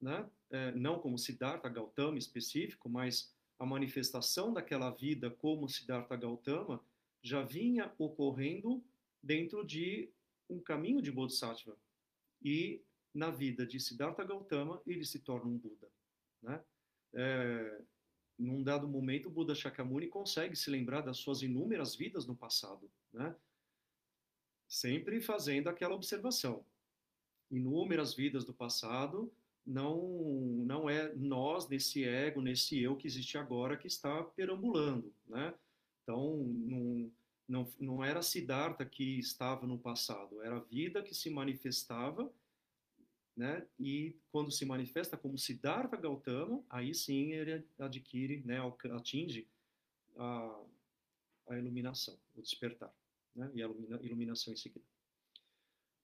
né? É, não como Siddhartha Gautama específico, mas a manifestação daquela vida como Siddhartha Gautama já vinha ocorrendo dentro de um caminho de Bodhisattva. E na vida de Siddhartha Gautama, ele se torna um Buda, né? É, num dado momento, o Buda Shakyamuni consegue se lembrar das suas inúmeras vidas no passado, né? Sempre fazendo aquela observação. Inúmeras vidas do passado, não, não é nós, nesse ego, nesse eu que existe agora, que está perambulando, né? Então, não, não, não era Siddhartha que estava no passado, era a vida que se manifestava, né? E quando se manifesta como Siddhartha Gautama, aí sim ele adquire, né, atinge a, a iluminação, o despertar, né? E a ilumina, iluminação em seguida.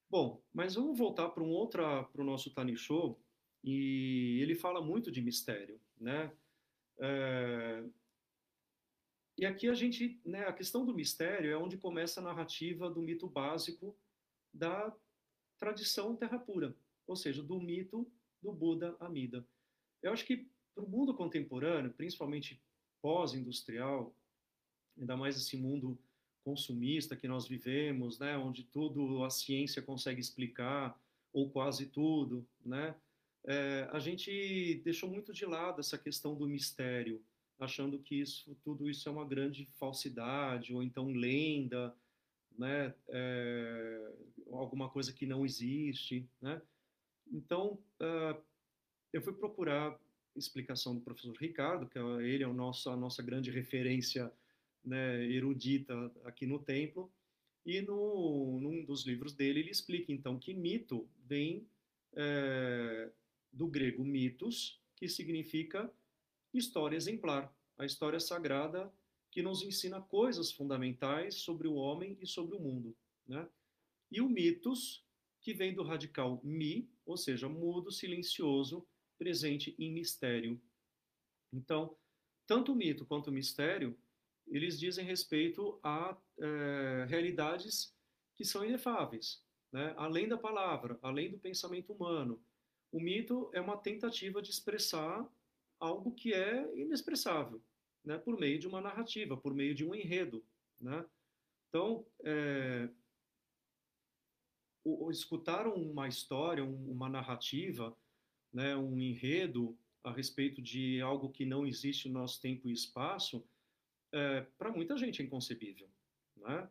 Bom, mas vamos voltar para um outro, para o nosso Tanisho, e ele fala muito de mistério, né? É, e aqui a gente, né, a questão do mistério é onde começa a narrativa do mito básico da tradição terra pura, ou seja, do mito do Buda Amida. Eu acho que para o mundo contemporâneo, principalmente pós-industrial, ainda mais esse mundo consumista que nós vivemos, né, onde tudo a ciência consegue explicar, ou quase tudo, né, é, a gente deixou muito de lado essa questão do mistério, achando que isso, tudo isso é uma grande falsidade, ou então lenda, né, é, alguma coisa que não existe, né? Então, uh, eu fui procurar explicação do professor Ricardo, que ele é o nosso, a nossa grande referência, né, erudita aqui no templo, e no, num dos livros dele ele explica, então, que mito vem é, do grego mitos, que significa história exemplar, a história sagrada que nos ensina coisas fundamentais sobre o homem e sobre o mundo, né? E o mitos, que vem do radical mi, ou seja, mudo, silencioso, presente em mistério. Então, tanto o mito quanto o mistério, eles dizem respeito a é, realidades que são inefáveis, né? Além da palavra, além do pensamento humano. O mito é uma tentativa de expressar algo que é inexpressável, né? Por meio de uma narrativa, por meio de um enredo, né? Então, é... escutaram uma história, uma narrativa, né, um enredo a respeito de algo que não existe no nosso tempo e espaço, é, para muita gente é inconcebível, né?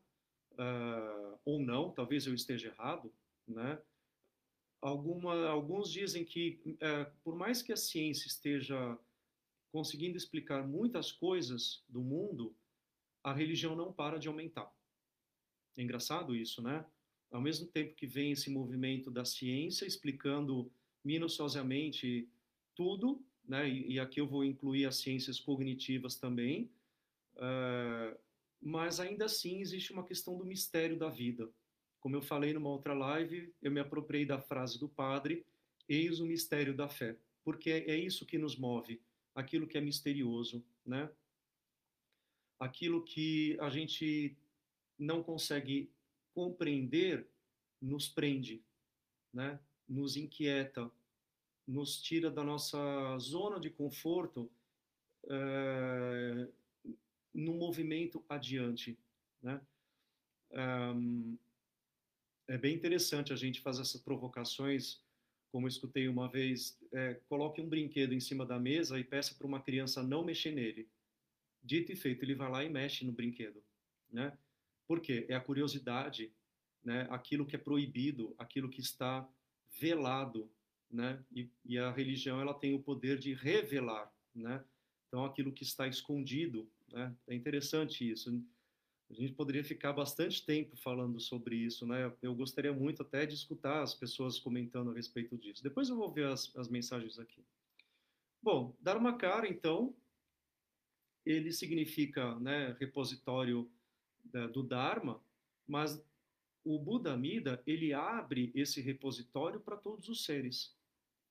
É, ou não, talvez eu esteja errado, né? Alguma, alguns dizem que, é, por mais que a ciência esteja conseguindo explicar muitas coisas do mundo, a religião não para de aumentar. É engraçado isso, né? Ao mesmo tempo que vem esse movimento da ciência explicando minuciosamente tudo, né? E, e aqui eu vou incluir as ciências cognitivas também, uh, mas ainda assim existe uma questão do mistério da vida. Como eu falei numa outra live, eu me apropriei da frase do padre, eis o mistério da fé, porque é, é isso que nos move, aquilo que é misterioso, né? Aquilo que a gente não consegue compreender nos prende, né? Nos inquieta, nos tira da nossa zona de conforto, é, no movimento adiante, né? É bem interessante a gente fazer essas provocações, como eu escutei uma vez, é, coloque um brinquedo em cima da mesa e peça para uma criança não mexer nele. Dito e feito, ele vai lá e mexe no brinquedo, né? Por quê? É a curiosidade, né? Aquilo que é proibido, aquilo que está velado, né? E, e a religião, ela tem o poder de revelar, né? Então, aquilo que está escondido, né? É interessante isso. A gente poderia ficar bastante tempo falando sobre isso, né? Eu gostaria muito até de escutar as pessoas comentando a respeito disso. Depois eu vou ver as, as mensagens aqui. Bom, Dharmakara, então, ele significa, né, repositório do Dharma, mas o Buda Amida, ele abre esse repositório para todos os seres.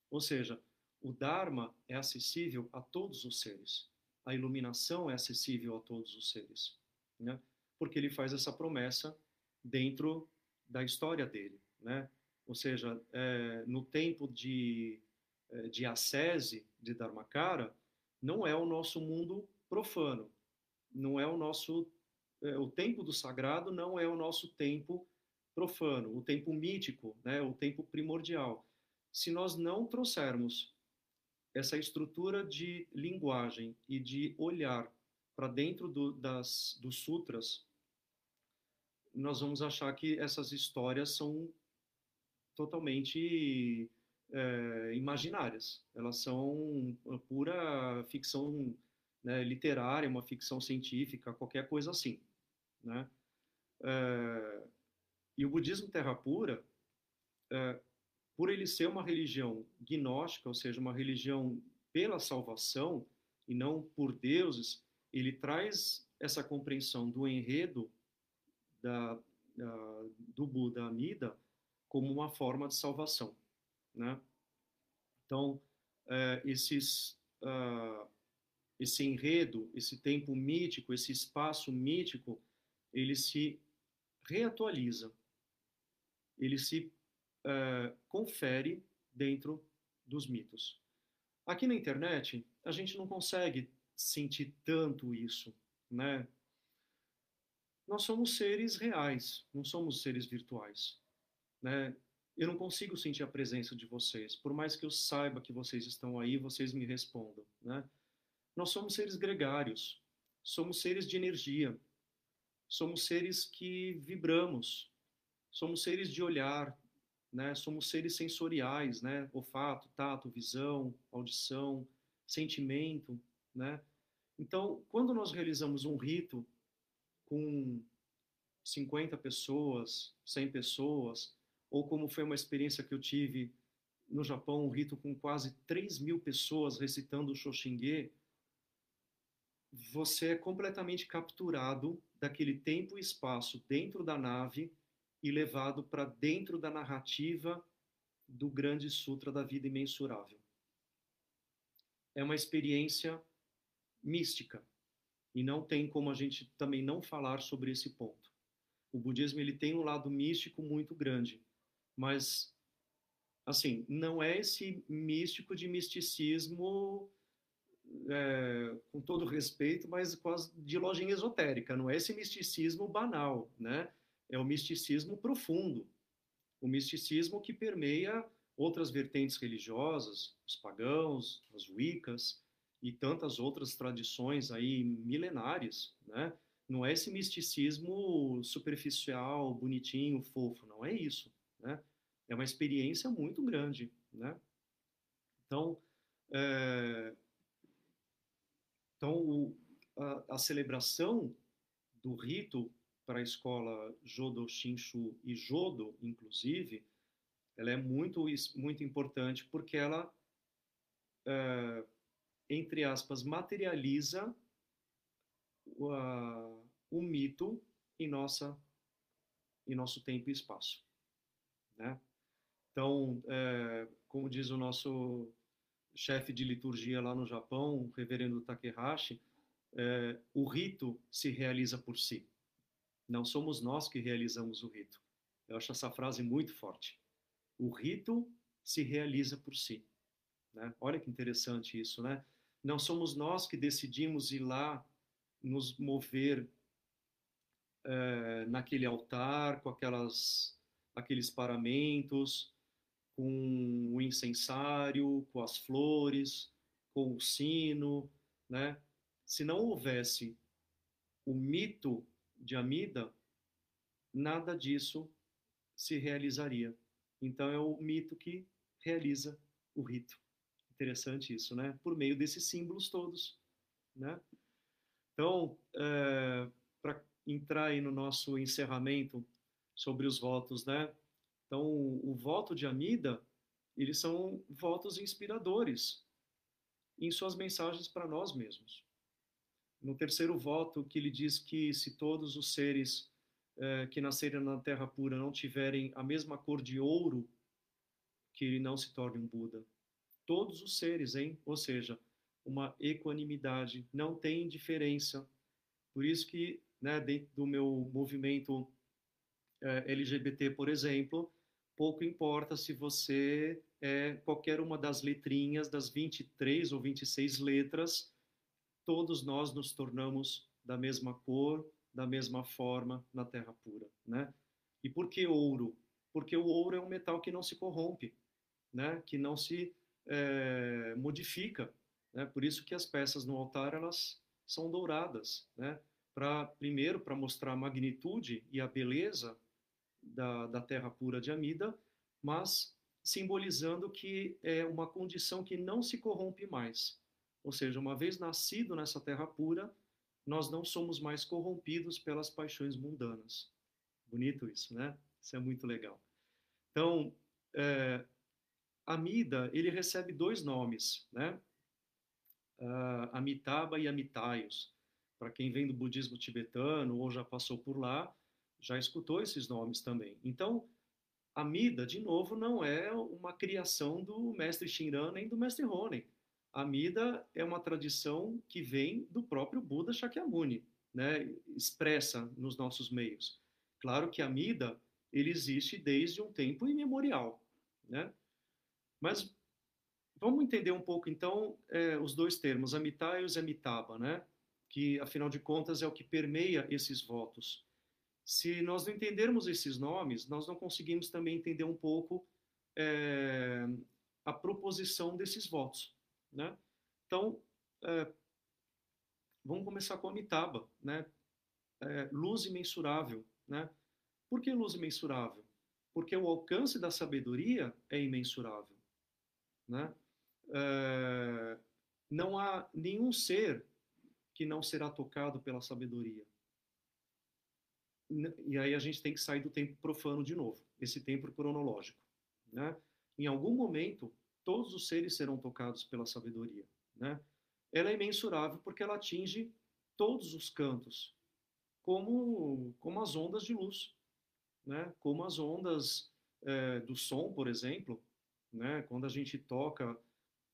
Ou seja, o Dharma é acessível a todos os seres. A iluminação é acessível a todos os seres, né? Porque ele faz essa promessa dentro da história dele, né? Ou seja, é, no tempo de, de ascese de Dharmakara, não é o nosso mundo profano, não é o nosso... O tempo do sagrado não é o nosso tempo profano, o tempo mítico, né? O tempo primordial. Se nós não trouxermos essa estrutura de linguagem e de olhar para dentro do, das, dos sutras, nós vamos achar que essas histórias são totalmente é, imaginárias. Elas são pura ficção, né, literária, uma ficção científica, qualquer coisa assim, né? É, e o budismo terra pura, é, por ele ser uma religião gnóstica, ou seja, uma religião pela salvação e não por deuses, ele traz essa compreensão do enredo da, da, do Buda Amida como uma forma de salvação, né? Então, é, esses, uh, esse enredo, esse tempo mítico, esse espaço mítico, ele se reatualiza, ele se uh, confere dentro dos mitos. Aqui na internet, a gente não consegue sentir tanto isso, né? Nós somos seres reais, não somos seres virtuais, né? Eu não consigo sentir a presença de vocês, por mais que eu saiba que vocês estão aí, vocês me respondam, né? Nós somos seres gregários, somos seres de energia, somos seres que vibramos, somos seres de olhar, né? Somos seres sensoriais, né? Olfato, tato, visão, audição, sentimento, né? Então, quando nós realizamos um rito com cinquenta pessoas, cem pessoas, ou como foi uma experiência que eu tive no Japão, um rito com quase três mil pessoas recitando o Shoshinge, você é completamente capturado daquele tempo e espaço dentro da nave e levado para dentro da narrativa do grande sutra da vida imensurável. É uma experiência mística. E não tem como a gente também não falar sobre esse ponto. O budismo, ele tem um lado místico muito grande, mas assim, não é esse místico de misticismo, é, com todo respeito, mas quase de lojinha esotérica. Não é esse misticismo banal, né? É o misticismo profundo, o misticismo que permeia outras vertentes religiosas, os pagãos, as wiccas e tantas outras tradições aí milenares, né? Não é esse misticismo superficial, bonitinho, fofo, não é isso, né? É uma experiência muito grande, né? Então, é... então o, a, a celebração do rito para a escola Jodo Shinshu e Jodo, inclusive, ela é muito, muito importante porque ela... É... entre aspas, materializa o, uh, o mito em, nossa, em nosso tempo e espaço, né? Então, é, como diz o nosso chefe de liturgia lá no Japão, o reverendo Takehashi, é, o rito se realiza por si. Não somos nós que realizamos o rito. Eu acho essa frase muito forte. O rito se realiza por si, né? Olha que interessante isso, né? Não somos nós que decidimos ir lá nos mover é, naquele altar, com aquelas, aqueles paramentos, com o incensário, com as flores, com o sino, né? Se não houvesse o mito de Amida, nada disso se realizaria. Então é o mito que realiza o rito. Interessante isso, né? Por meio desses símbolos todos, né? Então, é, para entrar aí no nosso encerramento sobre os votos, né? Então, o, o voto de Amida, eles são votos inspiradores em suas mensagens para nós mesmos. No terceiro voto, que ele diz que se todos os seres é, que nascerem na Terra Pura não tiverem a mesma cor de ouro, que ele não se torne um Buda. Todos os seres, hein? Ou seja, uma equanimidade, não tem diferença. Por isso que, né, dentro do meu movimento eh, L G B T, por exemplo, pouco importa se você é qualquer uma das letrinhas, das vinte e três ou vinte e seis letras, todos nós nos tornamos da mesma cor, da mesma forma na Terra Pura, né? E por que ouro? Porque o ouro é um metal que não se corrompe, né? Que não se é, modifica, né? Por isso que as peças no altar elas são douradas, né? Pra, primeiro para mostrar a magnitude e a beleza da, da terra pura de Amida, mas simbolizando que é uma condição que não se corrompe mais. Ou seja, uma vez nascido nessa terra pura, nós não somos mais corrompidos pelas paixões mundanas. Bonito isso, né? Isso é muito legal. Então, é, Amida, ele recebe dois nomes, né? Uh, Amitabha e Amitayus. Para quem vem do budismo tibetano ou já passou por lá, já escutou esses nomes também. Então, Amida, de novo, não é uma criação do mestre Shinran nem do mestre Honen. Amida é uma tradição que vem do próprio Buda Shakyamuni, né? Expressa nos nossos meios. Claro que Amida ele existe desde um tempo imemorial, né? Mas vamos entender um pouco, então, eh, os dois termos, Amitayus e Amitabha, né? Que, afinal de contas, é o que permeia esses votos. Se nós não entendermos esses nomes, nós não conseguimos também entender um pouco eh, a proposição desses votos, né? Então, é, vamos começar com Amitabha, né? É, luz imensurável, né? Por que luz imensurável? Porque o alcance da sabedoria é imensurável, né? É, não há nenhum ser que não será tocado pela sabedoria. E aí a gente tem que sair do tempo profano de novo, esse tempo cronológico, né? Em algum momento, todos os seres serão tocados pela sabedoria, né? Ela é imensurável porque ela atinge todos os cantos, como, como as ondas de luz, né? Como as ondas é, do som, por exemplo, né? Quando a gente toca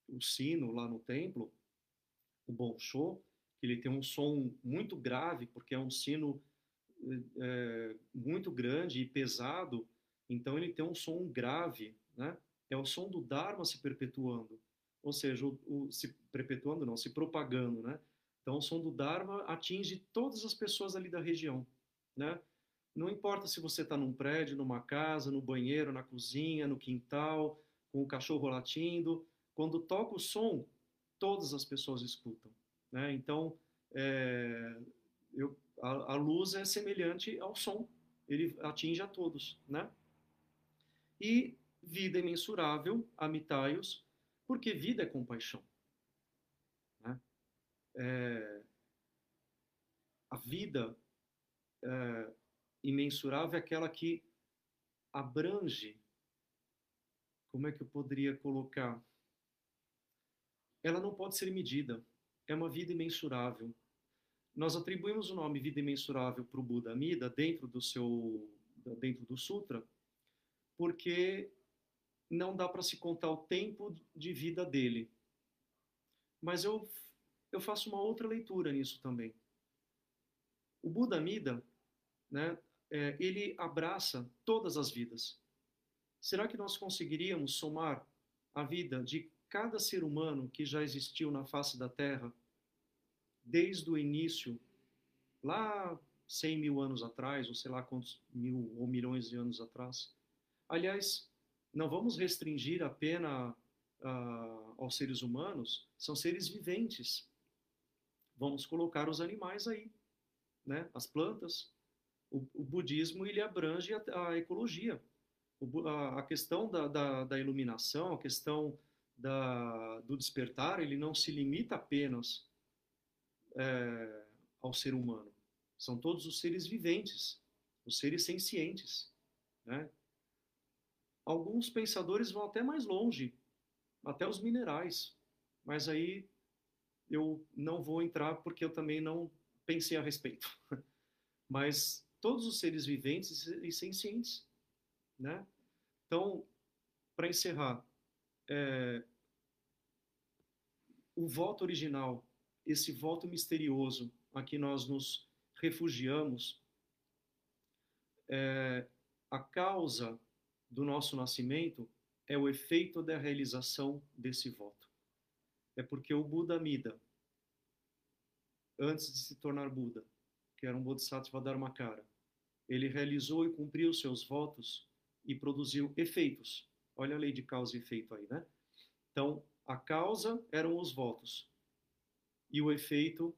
o sino lá no templo, o bonshô, ele tem um som muito grave, porque é um sino é, muito grande e pesado, então ele tem um som grave, né? É o som do Dharma se perpetuando, ou seja, o, o, se perpetuando não, se propagando, né? Então o som do Dharma atinge todas as pessoas ali da região, né? Não importa se você está num prédio, numa casa, no banheiro, na cozinha, no quintal, com o cachorro latindo, quando toca o som, todas as pessoas escutam, né? Então é, eu, a, a luz é semelhante ao som, ele atinge a todos, né? E vida imensurável, Amitayus, porque vida é compaixão, né? É, a vida é, imensurável é aquela que abrange, como é que eu poderia colocar? Ela não pode ser medida, é uma vida imensurável. Nós atribuímos o nome vida imensurável para o Buda Amida dentro do, seu, dentro do Sutra, porque não dá para se contar o tempo de vida dele. Mas eu, eu faço uma outra leitura nisso também. O Buda Amida, né, é, ele abraça todas as vidas. Será que nós conseguiríamos somar a vida de cada ser humano que já existiu na face da Terra, desde o início, lá cem mil anos atrás, ou sei lá quantos mil ou milhões de anos atrás? Aliás, não vamos restringir apenas uh, aos seres humanos, são seres viventes. Vamos colocar os animais aí, né? As plantas. O, o budismo ele abrange a, a ecologia. O, a, a questão da, da, da iluminação, a questão da, do despertar, ele não se limita apenas é, ao ser humano. São todos os seres viventes, os seres sencientes, né? Alguns pensadores vão até mais longe, até os minerais, mas aí eu não vou entrar porque eu também não pensei a respeito. Mas todos os seres viventes e sencientes, né? Então, para encerrar, é, o voto original, esse voto misterioso a que nós nos refugiamos, é, a causa do nosso nascimento é o efeito da realização desse voto. É porque o Buda Amida, antes de se tornar Buda, que era um Bodhisattva Dharmakara, ele realizou e cumpriu seus votos e produziu efeitos. Olha a lei de causa e efeito aí, né? Então, a causa eram os votos. E o efeito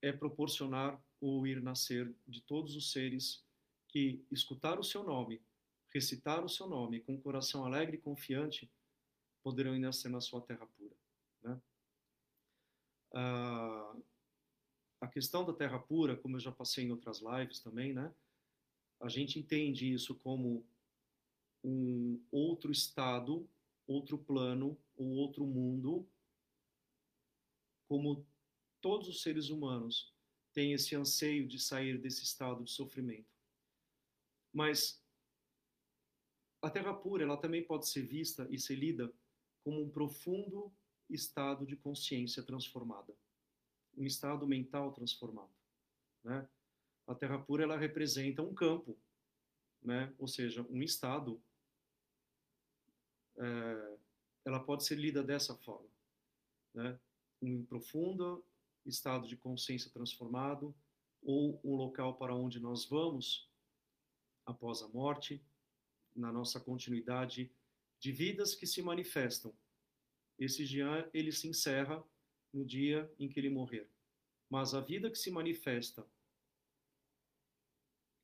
é proporcionar o ir nascer de todos os seres que escutar o seu nome, recitar o seu nome com um coração alegre e confiante, poderão ir nascer na sua terra pura. Né? Ah, a questão da terra pura, como eu já passei em outras lives também, né? A gente entende isso como um outro estado, outro plano, ou outro mundo, como todos os seres humanos têm esse anseio de sair desse estado de sofrimento. Mas a Terra Pura, ela também pode ser vista e ser lida como um profundo estado de consciência transformada, um estado mental transformado, né? A Terra Pura, ela representa um campo, né? Ou seja, um estado. É, ela pode ser lida dessa forma, né? Um profundo estado de consciência transformado, ou um local para onde nós vamos após a morte, na nossa continuidade de vidas que se manifestam. Esse dia ele se encerra no dia em que ele morrer. Mas a vida que se manifesta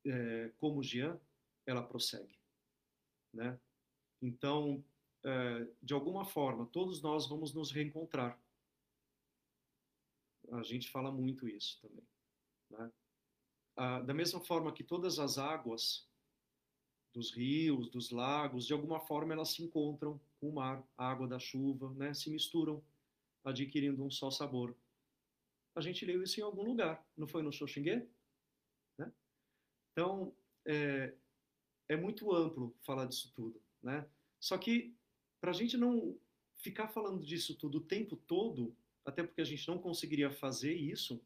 é, como Jian, ela prossegue, né? Então, é, de alguma forma, todos nós vamos nos reencontrar. A gente fala muito isso também, né? Ah, da mesma forma que todas as águas dos rios, dos lagos, de alguma forma elas se encontram com o mar, a água da chuva, né? Se misturam, adquirindo um só sabor. A gente leu isso em algum lugar, não foi no Shoshinge? Né? Então, é, é muito amplo falar disso tudo, né? Só que, para a gente não ficar falando disso tudo o tempo todo, até porque a gente não conseguiria fazer isso,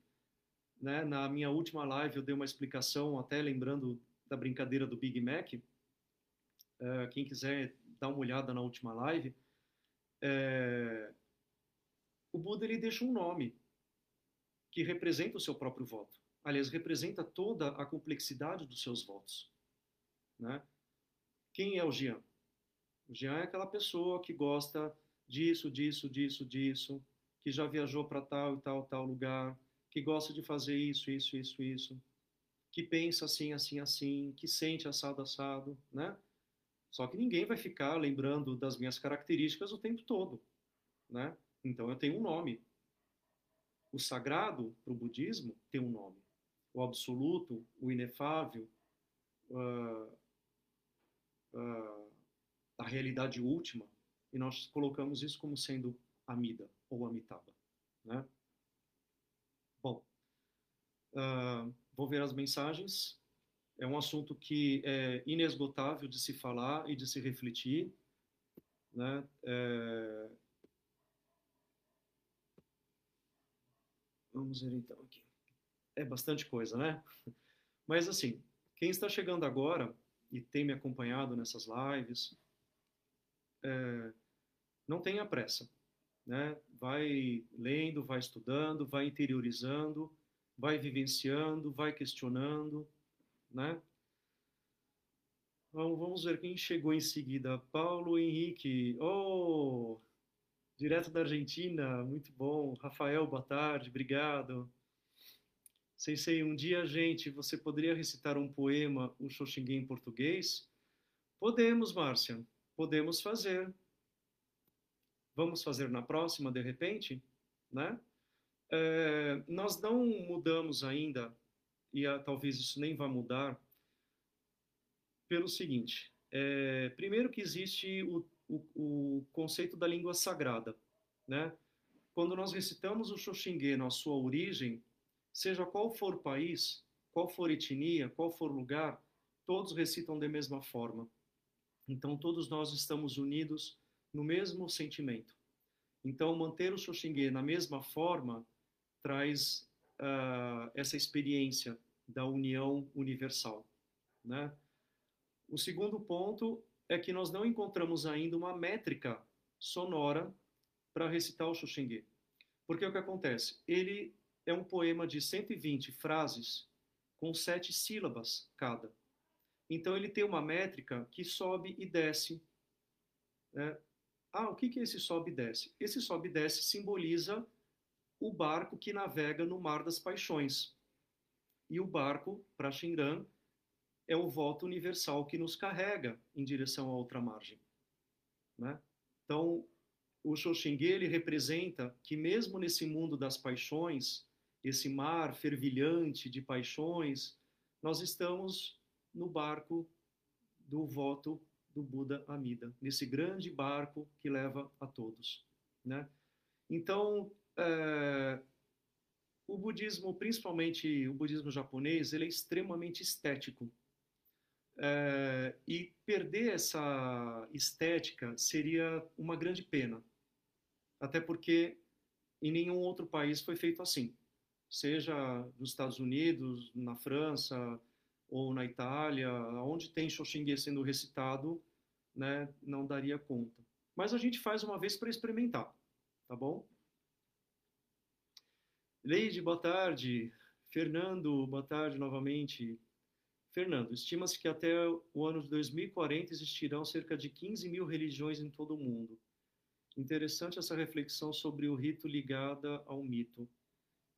né? Na minha última live eu dei uma explicação, até lembrando da brincadeira do Big Mac. Uh, quem quiser dar uma olhada na última live, é... o Buda, ele deixa um nome que representa o seu próprio voto. Aliás, representa toda a complexidade dos seus votos, né? Quem é o Jian? O Jian é aquela pessoa que gosta disso, disso, disso, disso, que já viajou para tal e tal, tal lugar, que gosta de fazer isso, isso, isso, isso, que pensa assim, assim, assim, que sente assado, assado, né? Só que ninguém vai ficar lembrando das minhas características o tempo todo, né? Então eu tenho um nome. O sagrado, para o budismo, tem um nome. O absoluto, o inefável, uh, uh, a realidade última, e nós colocamos isso como sendo Amida ou Amitabha, né? Bom, uh, vou ver as mensagens. É um assunto que é inesgotável de se falar e de se refletir, né? É... Vamos ver então aqui. É bastante coisa, né? Mas assim, quem está chegando agora e tem me acompanhado nessas lives, é... não tenha pressa, né? Vai lendo, vai estudando, vai interiorizando, vai vivenciando, vai questionando, né? Então, vamos ver quem chegou em seguida. Paulo Henrique, oh, direto da Argentina, muito bom. Rafael, boa tarde, obrigado. Sensei, um dia, gente, você poderia recitar um poema, um Shoshinge em português? Podemos, Márcia, podemos fazer. Vamos fazer na próxima, de repente, né? É, nós não mudamos ainda, e a, talvez isso nem vá mudar, pelo seguinte. É, primeiro que existe o, o, o conceito da língua sagrada, né? Quando nós recitamos o Shoshinge na sua origem, seja qual for país, qual for etnia, qual for lugar, todos recitam da mesma forma. Então todos nós estamos unidos no mesmo sentimento. Então, manter o Shoshinge na mesma forma traz uh, essa experiência da união universal, né? O segundo ponto é que nós não encontramos ainda uma métrica sonora para recitar o Shoshinge. Porque o que acontece? Ele é um poema de cento e vinte frases com sete sílabas cada. Então, ele tem uma métrica que sobe e desce, né? Ah, o que é esse sobe e desce? Esse sobe e desce simboliza o barco que navega no mar das paixões. E o barco, para Shinran, é o voto universal que nos carrega em direção à outra margem. Né? Então, o Shoshinge, ele representa que mesmo nesse mundo das paixões, esse mar fervilhante de paixões, nós estamos no barco do voto do Buda Amida, nesse grande barco que leva a todos. Né? Então, é, o budismo, principalmente o budismo japonês, ele é extremamente estético. É, e perder essa estética seria uma grande pena. Até porque em nenhum outro país foi feito assim. Seja nos Estados Unidos, na França ou na Itália, onde tem Shoshinge sendo recitado, né, não daria conta. Mas a gente faz uma vez para experimentar, tá bom? Leide, boa tarde. Fernando, boa tarde novamente. Fernando, estima-se que até o ano de dois mil e quarenta existirão cerca de quinze mil religiões em todo o mundo. Interessante essa reflexão sobre o rito ligada ao mito.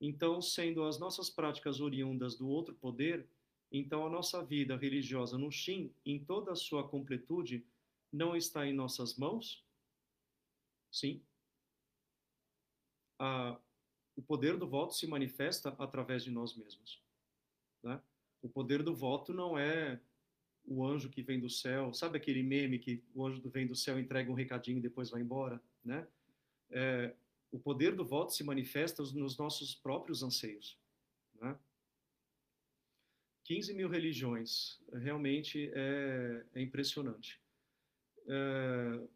Então, sendo as nossas práticas oriundas do outro poder, então a nossa vida religiosa no Shin, em toda a sua completude, não está em nossas mãos? Sim. Ah, o poder do voto se manifesta através de nós mesmos. Né? O poder do voto não é o anjo que vem do céu. Sabe aquele meme que o anjo vem do céu, entrega um recadinho e depois vai embora? Né? É... O poder do voto se manifesta nos nossos próprios anseios. Né? quinze mil religiões, realmente é, é impressionante. É,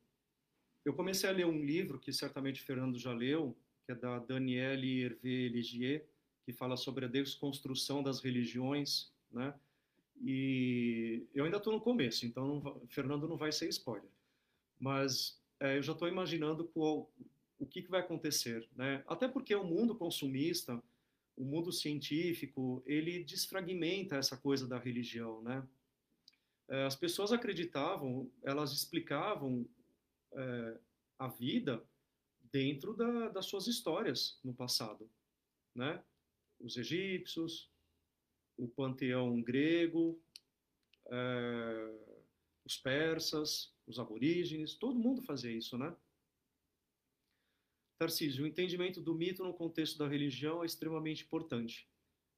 eu comecei a ler um livro que certamente o Fernando já leu, que é da Danielle Hervé-Ligier, que fala sobre a desconstrução das religiões. Né? E eu ainda estou no começo, então não, Fernando não vai ser spoiler. Mas é, eu já estou imaginando qual... o que vai acontecer, né? Até porque o mundo consumista, o mundo científico, ele desfragmenta essa coisa da religião, né? As pessoas acreditavam, elas explicavam é, a vida dentro da, das suas histórias no passado, né? Os egípcios, o panteão grego, é, os persas, os aborígenes, todo mundo fazia isso, né? Tarcísio, o entendimento do mito no contexto da religião é extremamente importante.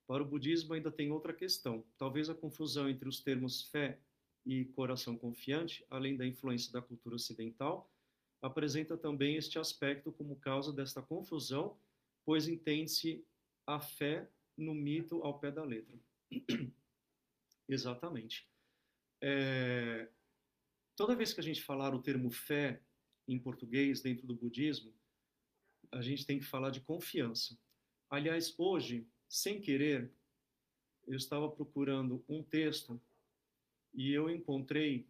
Para o budismo ainda tem outra questão. Talvez a confusão entre os termos fé e coração confiante, além da influência da cultura ocidental, apresenta também este aspecto como causa desta confusão, pois entende-se a fé no mito ao pé da letra. Exatamente. É... Toda vez que a gente falar o termo fé em português dentro do budismo, a gente tem que falar de confiança. Aliás, hoje, sem querer, eu estava procurando um texto e eu encontrei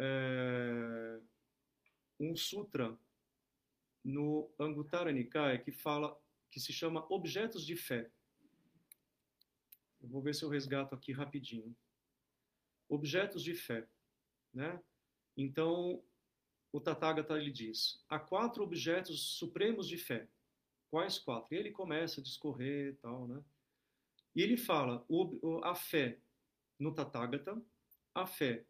é, um sutra no Anguttara Nikaya que fala, que se chama Objetos de Fé. Eu vou ver se eu resgato aqui rapidinho. Objetos de fé, né? Então, o Tathagata ele diz, há quatro objetos supremos de fé. Quais quatro? E ele começa a discorrer e tal, né? E ele fala o, a fé no Tathagata, a fé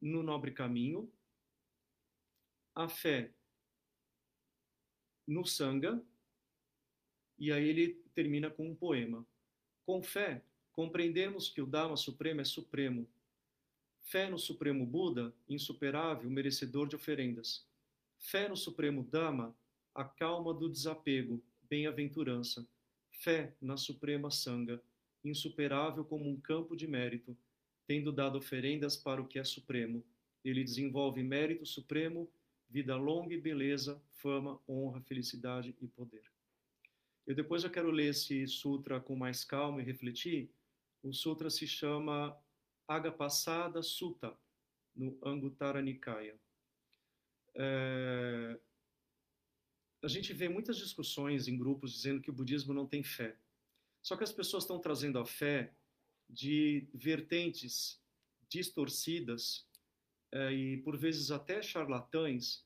no nobre caminho, a fé no Sangha, e aí ele termina com um poema. Com fé, compreendemos que o Dharma Supremo é supremo. Fé no Supremo Buda, insuperável, merecedor de oferendas. Fé no Supremo Dhamma, a calma do desapego, bem-aventurança. Fé na Suprema Sangha, insuperável como um campo de mérito, tendo dado oferendas para o que é supremo. Ele desenvolve mérito supremo, vida longa e beleza, fama, honra, felicidade e poder. Eu depois já quero ler esse sutra com mais calma e refletir. O sutra se chama... Agapassada Sutta, no Anguttara Nikaya. É... A gente vê muitas discussões em grupos dizendo que o budismo não tem fé. Só que as pessoas estão trazendo a fé de vertentes distorcidas é, e, por vezes, até charlatães,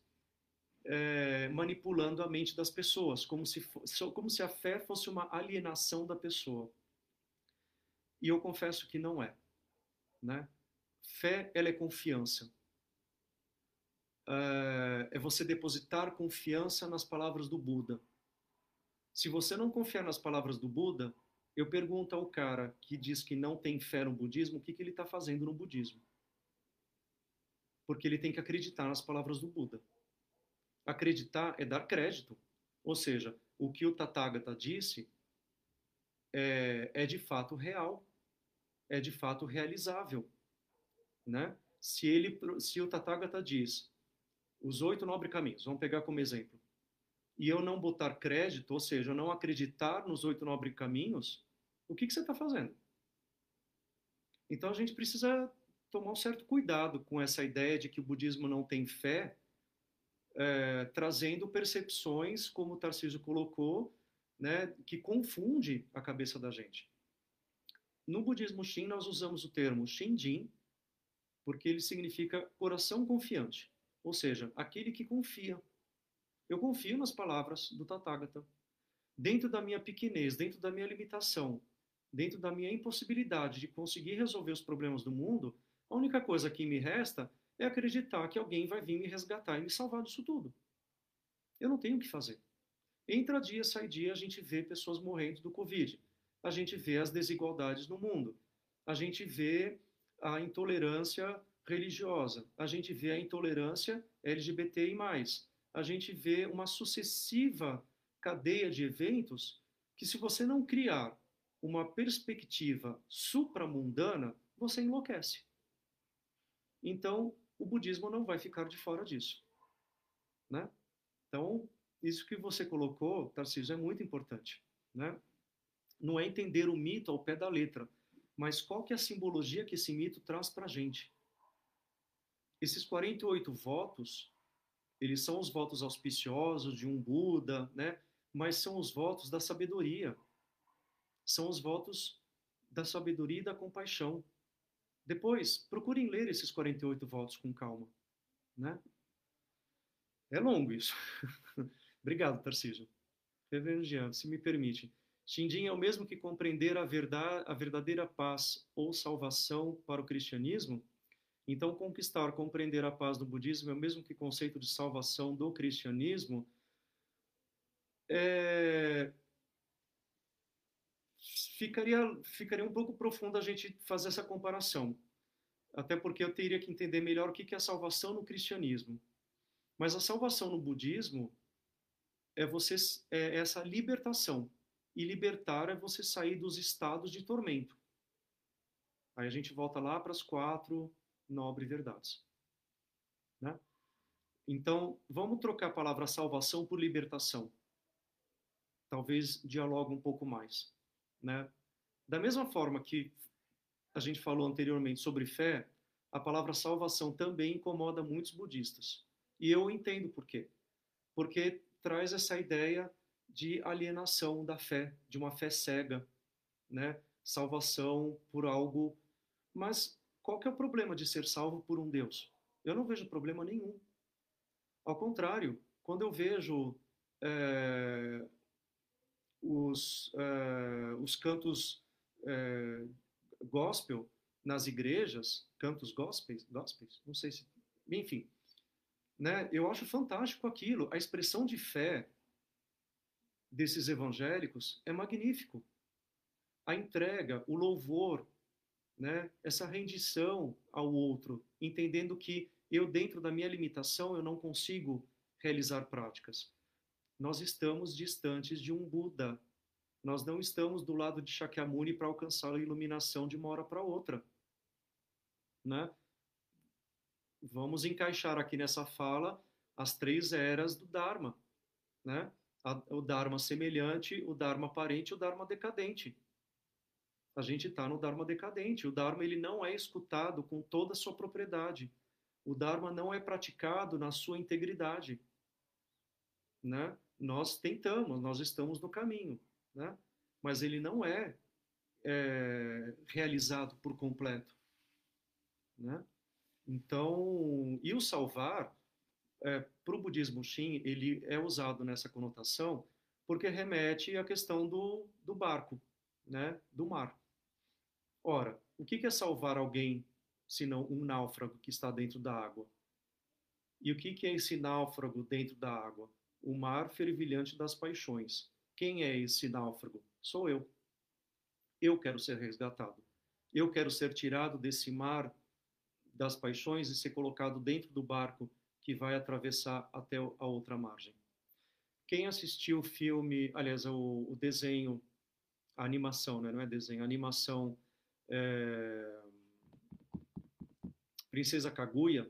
é, manipulando a mente das pessoas, como se, como se a fé fosse uma alienação da pessoa. E eu confesso que não é, né? Fé, ela é confiança. É você depositar confiança nas palavras do Buda. Se você não confiar nas palavras do Buda, eu pergunto ao cara que diz que não tem fé no budismo, o que, que ele está fazendo no budismo. Porque ele tem que acreditar nas palavras do Buda. Acreditar é dar crédito. Ou seja, o que o Tathagata disse é, é de fato real, é de fato realizável, né? Se, ele, se o Tathagata diz os oito nobres caminhos, vamos pegar como exemplo, e eu não botar crédito, ou seja, eu não acreditar nos oito nobres caminhos, o que, que você está fazendo? Então a gente precisa tomar um certo cuidado com essa ideia de que o budismo não tem fé, é, trazendo percepções, como o Tarcísio colocou, né, que confunde a cabeça da gente. No budismo Shin, nós usamos o termo Shinjin, porque ele significa coração confiante, ou seja, aquele que confia. Eu confio nas palavras do Tathagata. Dentro da minha pequenez, dentro da minha limitação, dentro da minha impossibilidade de conseguir resolver os problemas do mundo, a única coisa que me resta é acreditar que alguém vai vir me resgatar e me salvar disso tudo. Eu não tenho o que fazer. Entra dia, sai dia, a gente vê pessoas morrendo do Covid. A gente vê as desigualdades no mundo. A gente vê a intolerância religiosa, a gente vê a intolerância L G B T I mais, a gente vê uma sucessiva cadeia de eventos que, se você não criar uma perspectiva supramundana, você enlouquece. Então, o budismo não vai ficar de fora disso, né? Então, isso que você colocou, Tarcísio, é muito importante, né? Não é entender o mito ao pé da letra, mas qual que é a simbologia que esse mito traz para a gente? Esses quarenta e oito votos, eles são os votos auspiciosos de um Buda, né? Mas são os votos da sabedoria. São os votos da sabedoria e da compaixão. Depois, procurem ler esses quarenta e oito votos com calma, né? É longo isso. Obrigado, Tarcísio. Reverendo Jean, se me permite. Shinjin é o mesmo que compreender a, verdade, a verdadeira paz ou salvação para o cristianismo? Então, conquistar, compreender a paz do budismo é o mesmo que conceito de salvação do cristianismo? É... Ficaria, ficaria um pouco profundo a gente fazer essa comparação. Até porque eu teria que entender melhor o que é a salvação no cristianismo. Mas a salvação no budismo é, você, é essa libertação. E libertar é você sair dos estados de tormento. Aí a gente volta lá para as quatro nobres verdades, né? Então, vamos trocar a palavra salvação por libertação. Talvez dialogue um pouco mais, né? Da mesma forma que a gente falou anteriormente sobre fé, a palavra salvação também incomoda muitos budistas. E eu entendo por quê. Porque traz essa ideia de alienação da fé, de uma fé cega, né? Salvação por algo. Mas qual que é o problema de ser salvo por um Deus? Eu não vejo problema nenhum. Ao contrário, quando eu vejo é, os, é, os cantos é, gospel nas igrejas, cantos gospels, gospels, não sei se... Enfim, né? Eu acho fantástico aquilo, a expressão de fé desses evangélicos é magnífico. A entrega, o louvor, né? Essa rendição ao outro, entendendo que eu, dentro da minha limitação, eu não consigo realizar práticas. Nós estamos distantes de um Buda. Nós não estamos do lado de Shakyamuni para alcançar a iluminação de uma hora para outra, né? Vamos encaixar aqui nessa fala as três eras do Dharma, né? O Dharma semelhante, o Dharma aparente e o Dharma decadente. A gente está no Dharma decadente. O Dharma, ele não é escutado com toda a sua propriedade. O Dharma não é praticado na sua integridade, né? Nós tentamos, nós estamos no caminho, né? Mas ele não é, é realizado por completo, né? Então, e o salvar... é, para o budismo Shin, ele é usado nessa conotação porque remete à questão do, do barco, né, do mar. Ora, o que é salvar alguém, senão um náufrago que está dentro da água? E o que é esse náufrago dentro da água? O mar fervilhante das paixões. Quem é esse náufrago? Sou eu. Eu quero ser resgatado. Eu quero ser tirado desse mar das paixões e ser colocado dentro do barco que vai atravessar até a outra margem. Quem assistiu o filme, aliás, o, o desenho, a animação, né? Não é desenho, a animação é... Princesa Kaguya,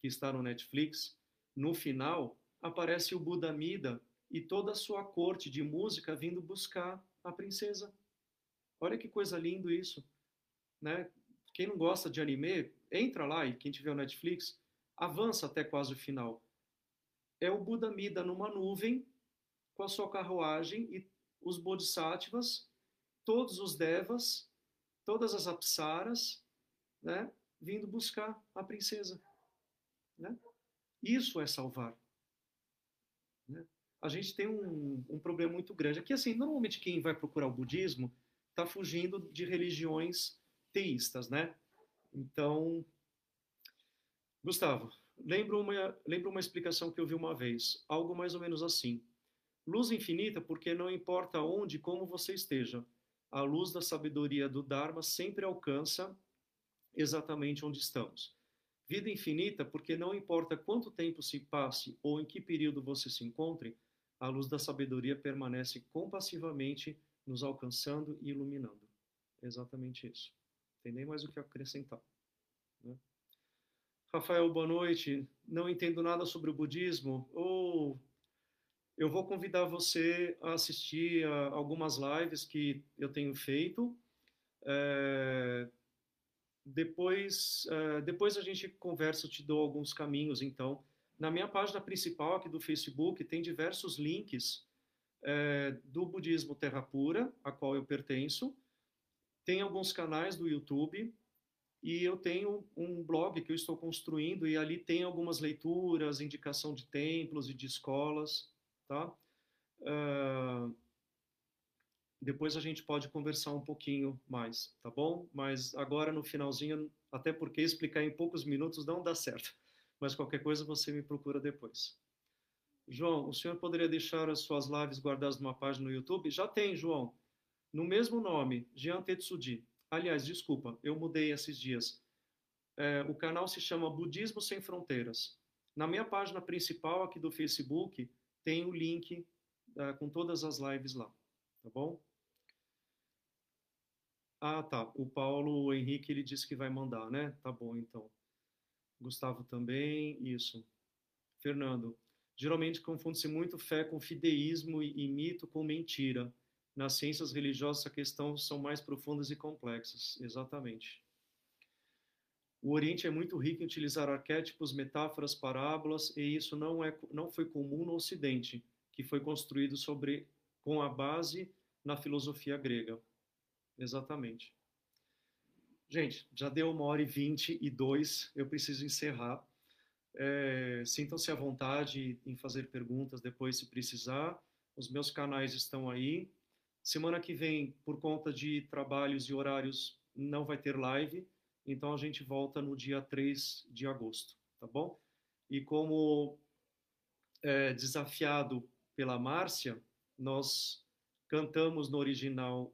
que está no Netflix, no final aparece o Buda Amida e toda a sua corte de música vindo buscar a princesa. Olha que coisa linda isso, né? Quem não gosta de anime, entra lá, e quem tiver o Netflix, avança até quase o final. É o Buda Amida numa nuvem, com a sua carruagem, e os bodhisattvas, todos os devas, todas as apsaras, né, vindo buscar a princesa. Né? Isso é salvar. Né? A gente tem um, um problema muito grande. Aqui, assim, normalmente quem vai procurar o budismo está fugindo de religiões teístas, né? Então, Gustavo, lembro uma, lembro uma explicação que eu vi uma vez, algo mais ou menos assim. Luz infinita porque não importa onde e como você esteja, a luz da sabedoria do Dharma sempre alcança exatamente onde estamos. Vida infinita porque não importa quanto tempo se passe ou em que período você se encontre, a luz da sabedoria permanece compassivamente nos alcançando e iluminando. Exatamente isso. Tem nem mais o que acrescentar. Né? Rafael, boa noite. Não entendo nada sobre o budismo. Ou eu vou convidar você a assistir a algumas lives que eu tenho feito. É... Depois, é... Depois a gente conversa, eu te dou alguns caminhos, então. Na minha página principal aqui do Facebook tem diversos links é... do budismo Terra Pura, a qual eu pertenço. Tem alguns canais do YouTube. E eu tenho um blog que eu estou construindo e ali tem algumas leituras, indicação de templos e de escolas, tá? Uh, depois a gente pode conversar um pouquinho mais, tá bom? Mas agora no finalzinho, até porque explicar em poucos minutos não dá certo. Mas qualquer coisa você me procura depois. João, o senhor poderia deixar as suas lives guardadas numa página no YouTube? Já tem, João. No mesmo nome, Jean Tetsuji. Aliás, desculpa, eu mudei esses dias. É, o canal se chama Budismo Sem Fronteiras. Na minha página principal aqui do Facebook, tem o link é, com todas as lives lá, tá bom? Ah, tá. O Paulo Henrique, ele disse que vai mandar, né? Tá bom, então. Gustavo também, isso. Fernando, geralmente confunde-se muito fé com fideísmo e, e mito com mentira. Nas ciências religiosas, a questão são mais profundas e complexas. Exatamente. O Oriente é muito rico em utilizar arquétipos, metáforas, parábolas, e isso não, é, não foi comum no Ocidente, que foi construído sobre, com a base na filosofia grega. Exatamente. Gente, já deu uma hora e vinte e dois, eu preciso encerrar. É, sintam-se à vontade em fazer perguntas depois, se precisar. Os meus canais estão aí. Semana que vem, por conta de trabalhos e horários, não vai ter live. Então, a gente volta no dia três de agosto, tá bom? E como é, desafiado pela Márcia, nós cantamos no original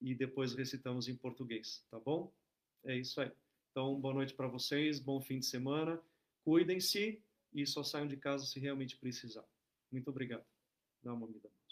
e depois recitamos em português, tá bom? É isso aí. Então, boa noite para vocês, bom fim de semana. Cuidem-se e só saiam de casa se realmente precisar. Muito obrigado. Namu Amida Butsu.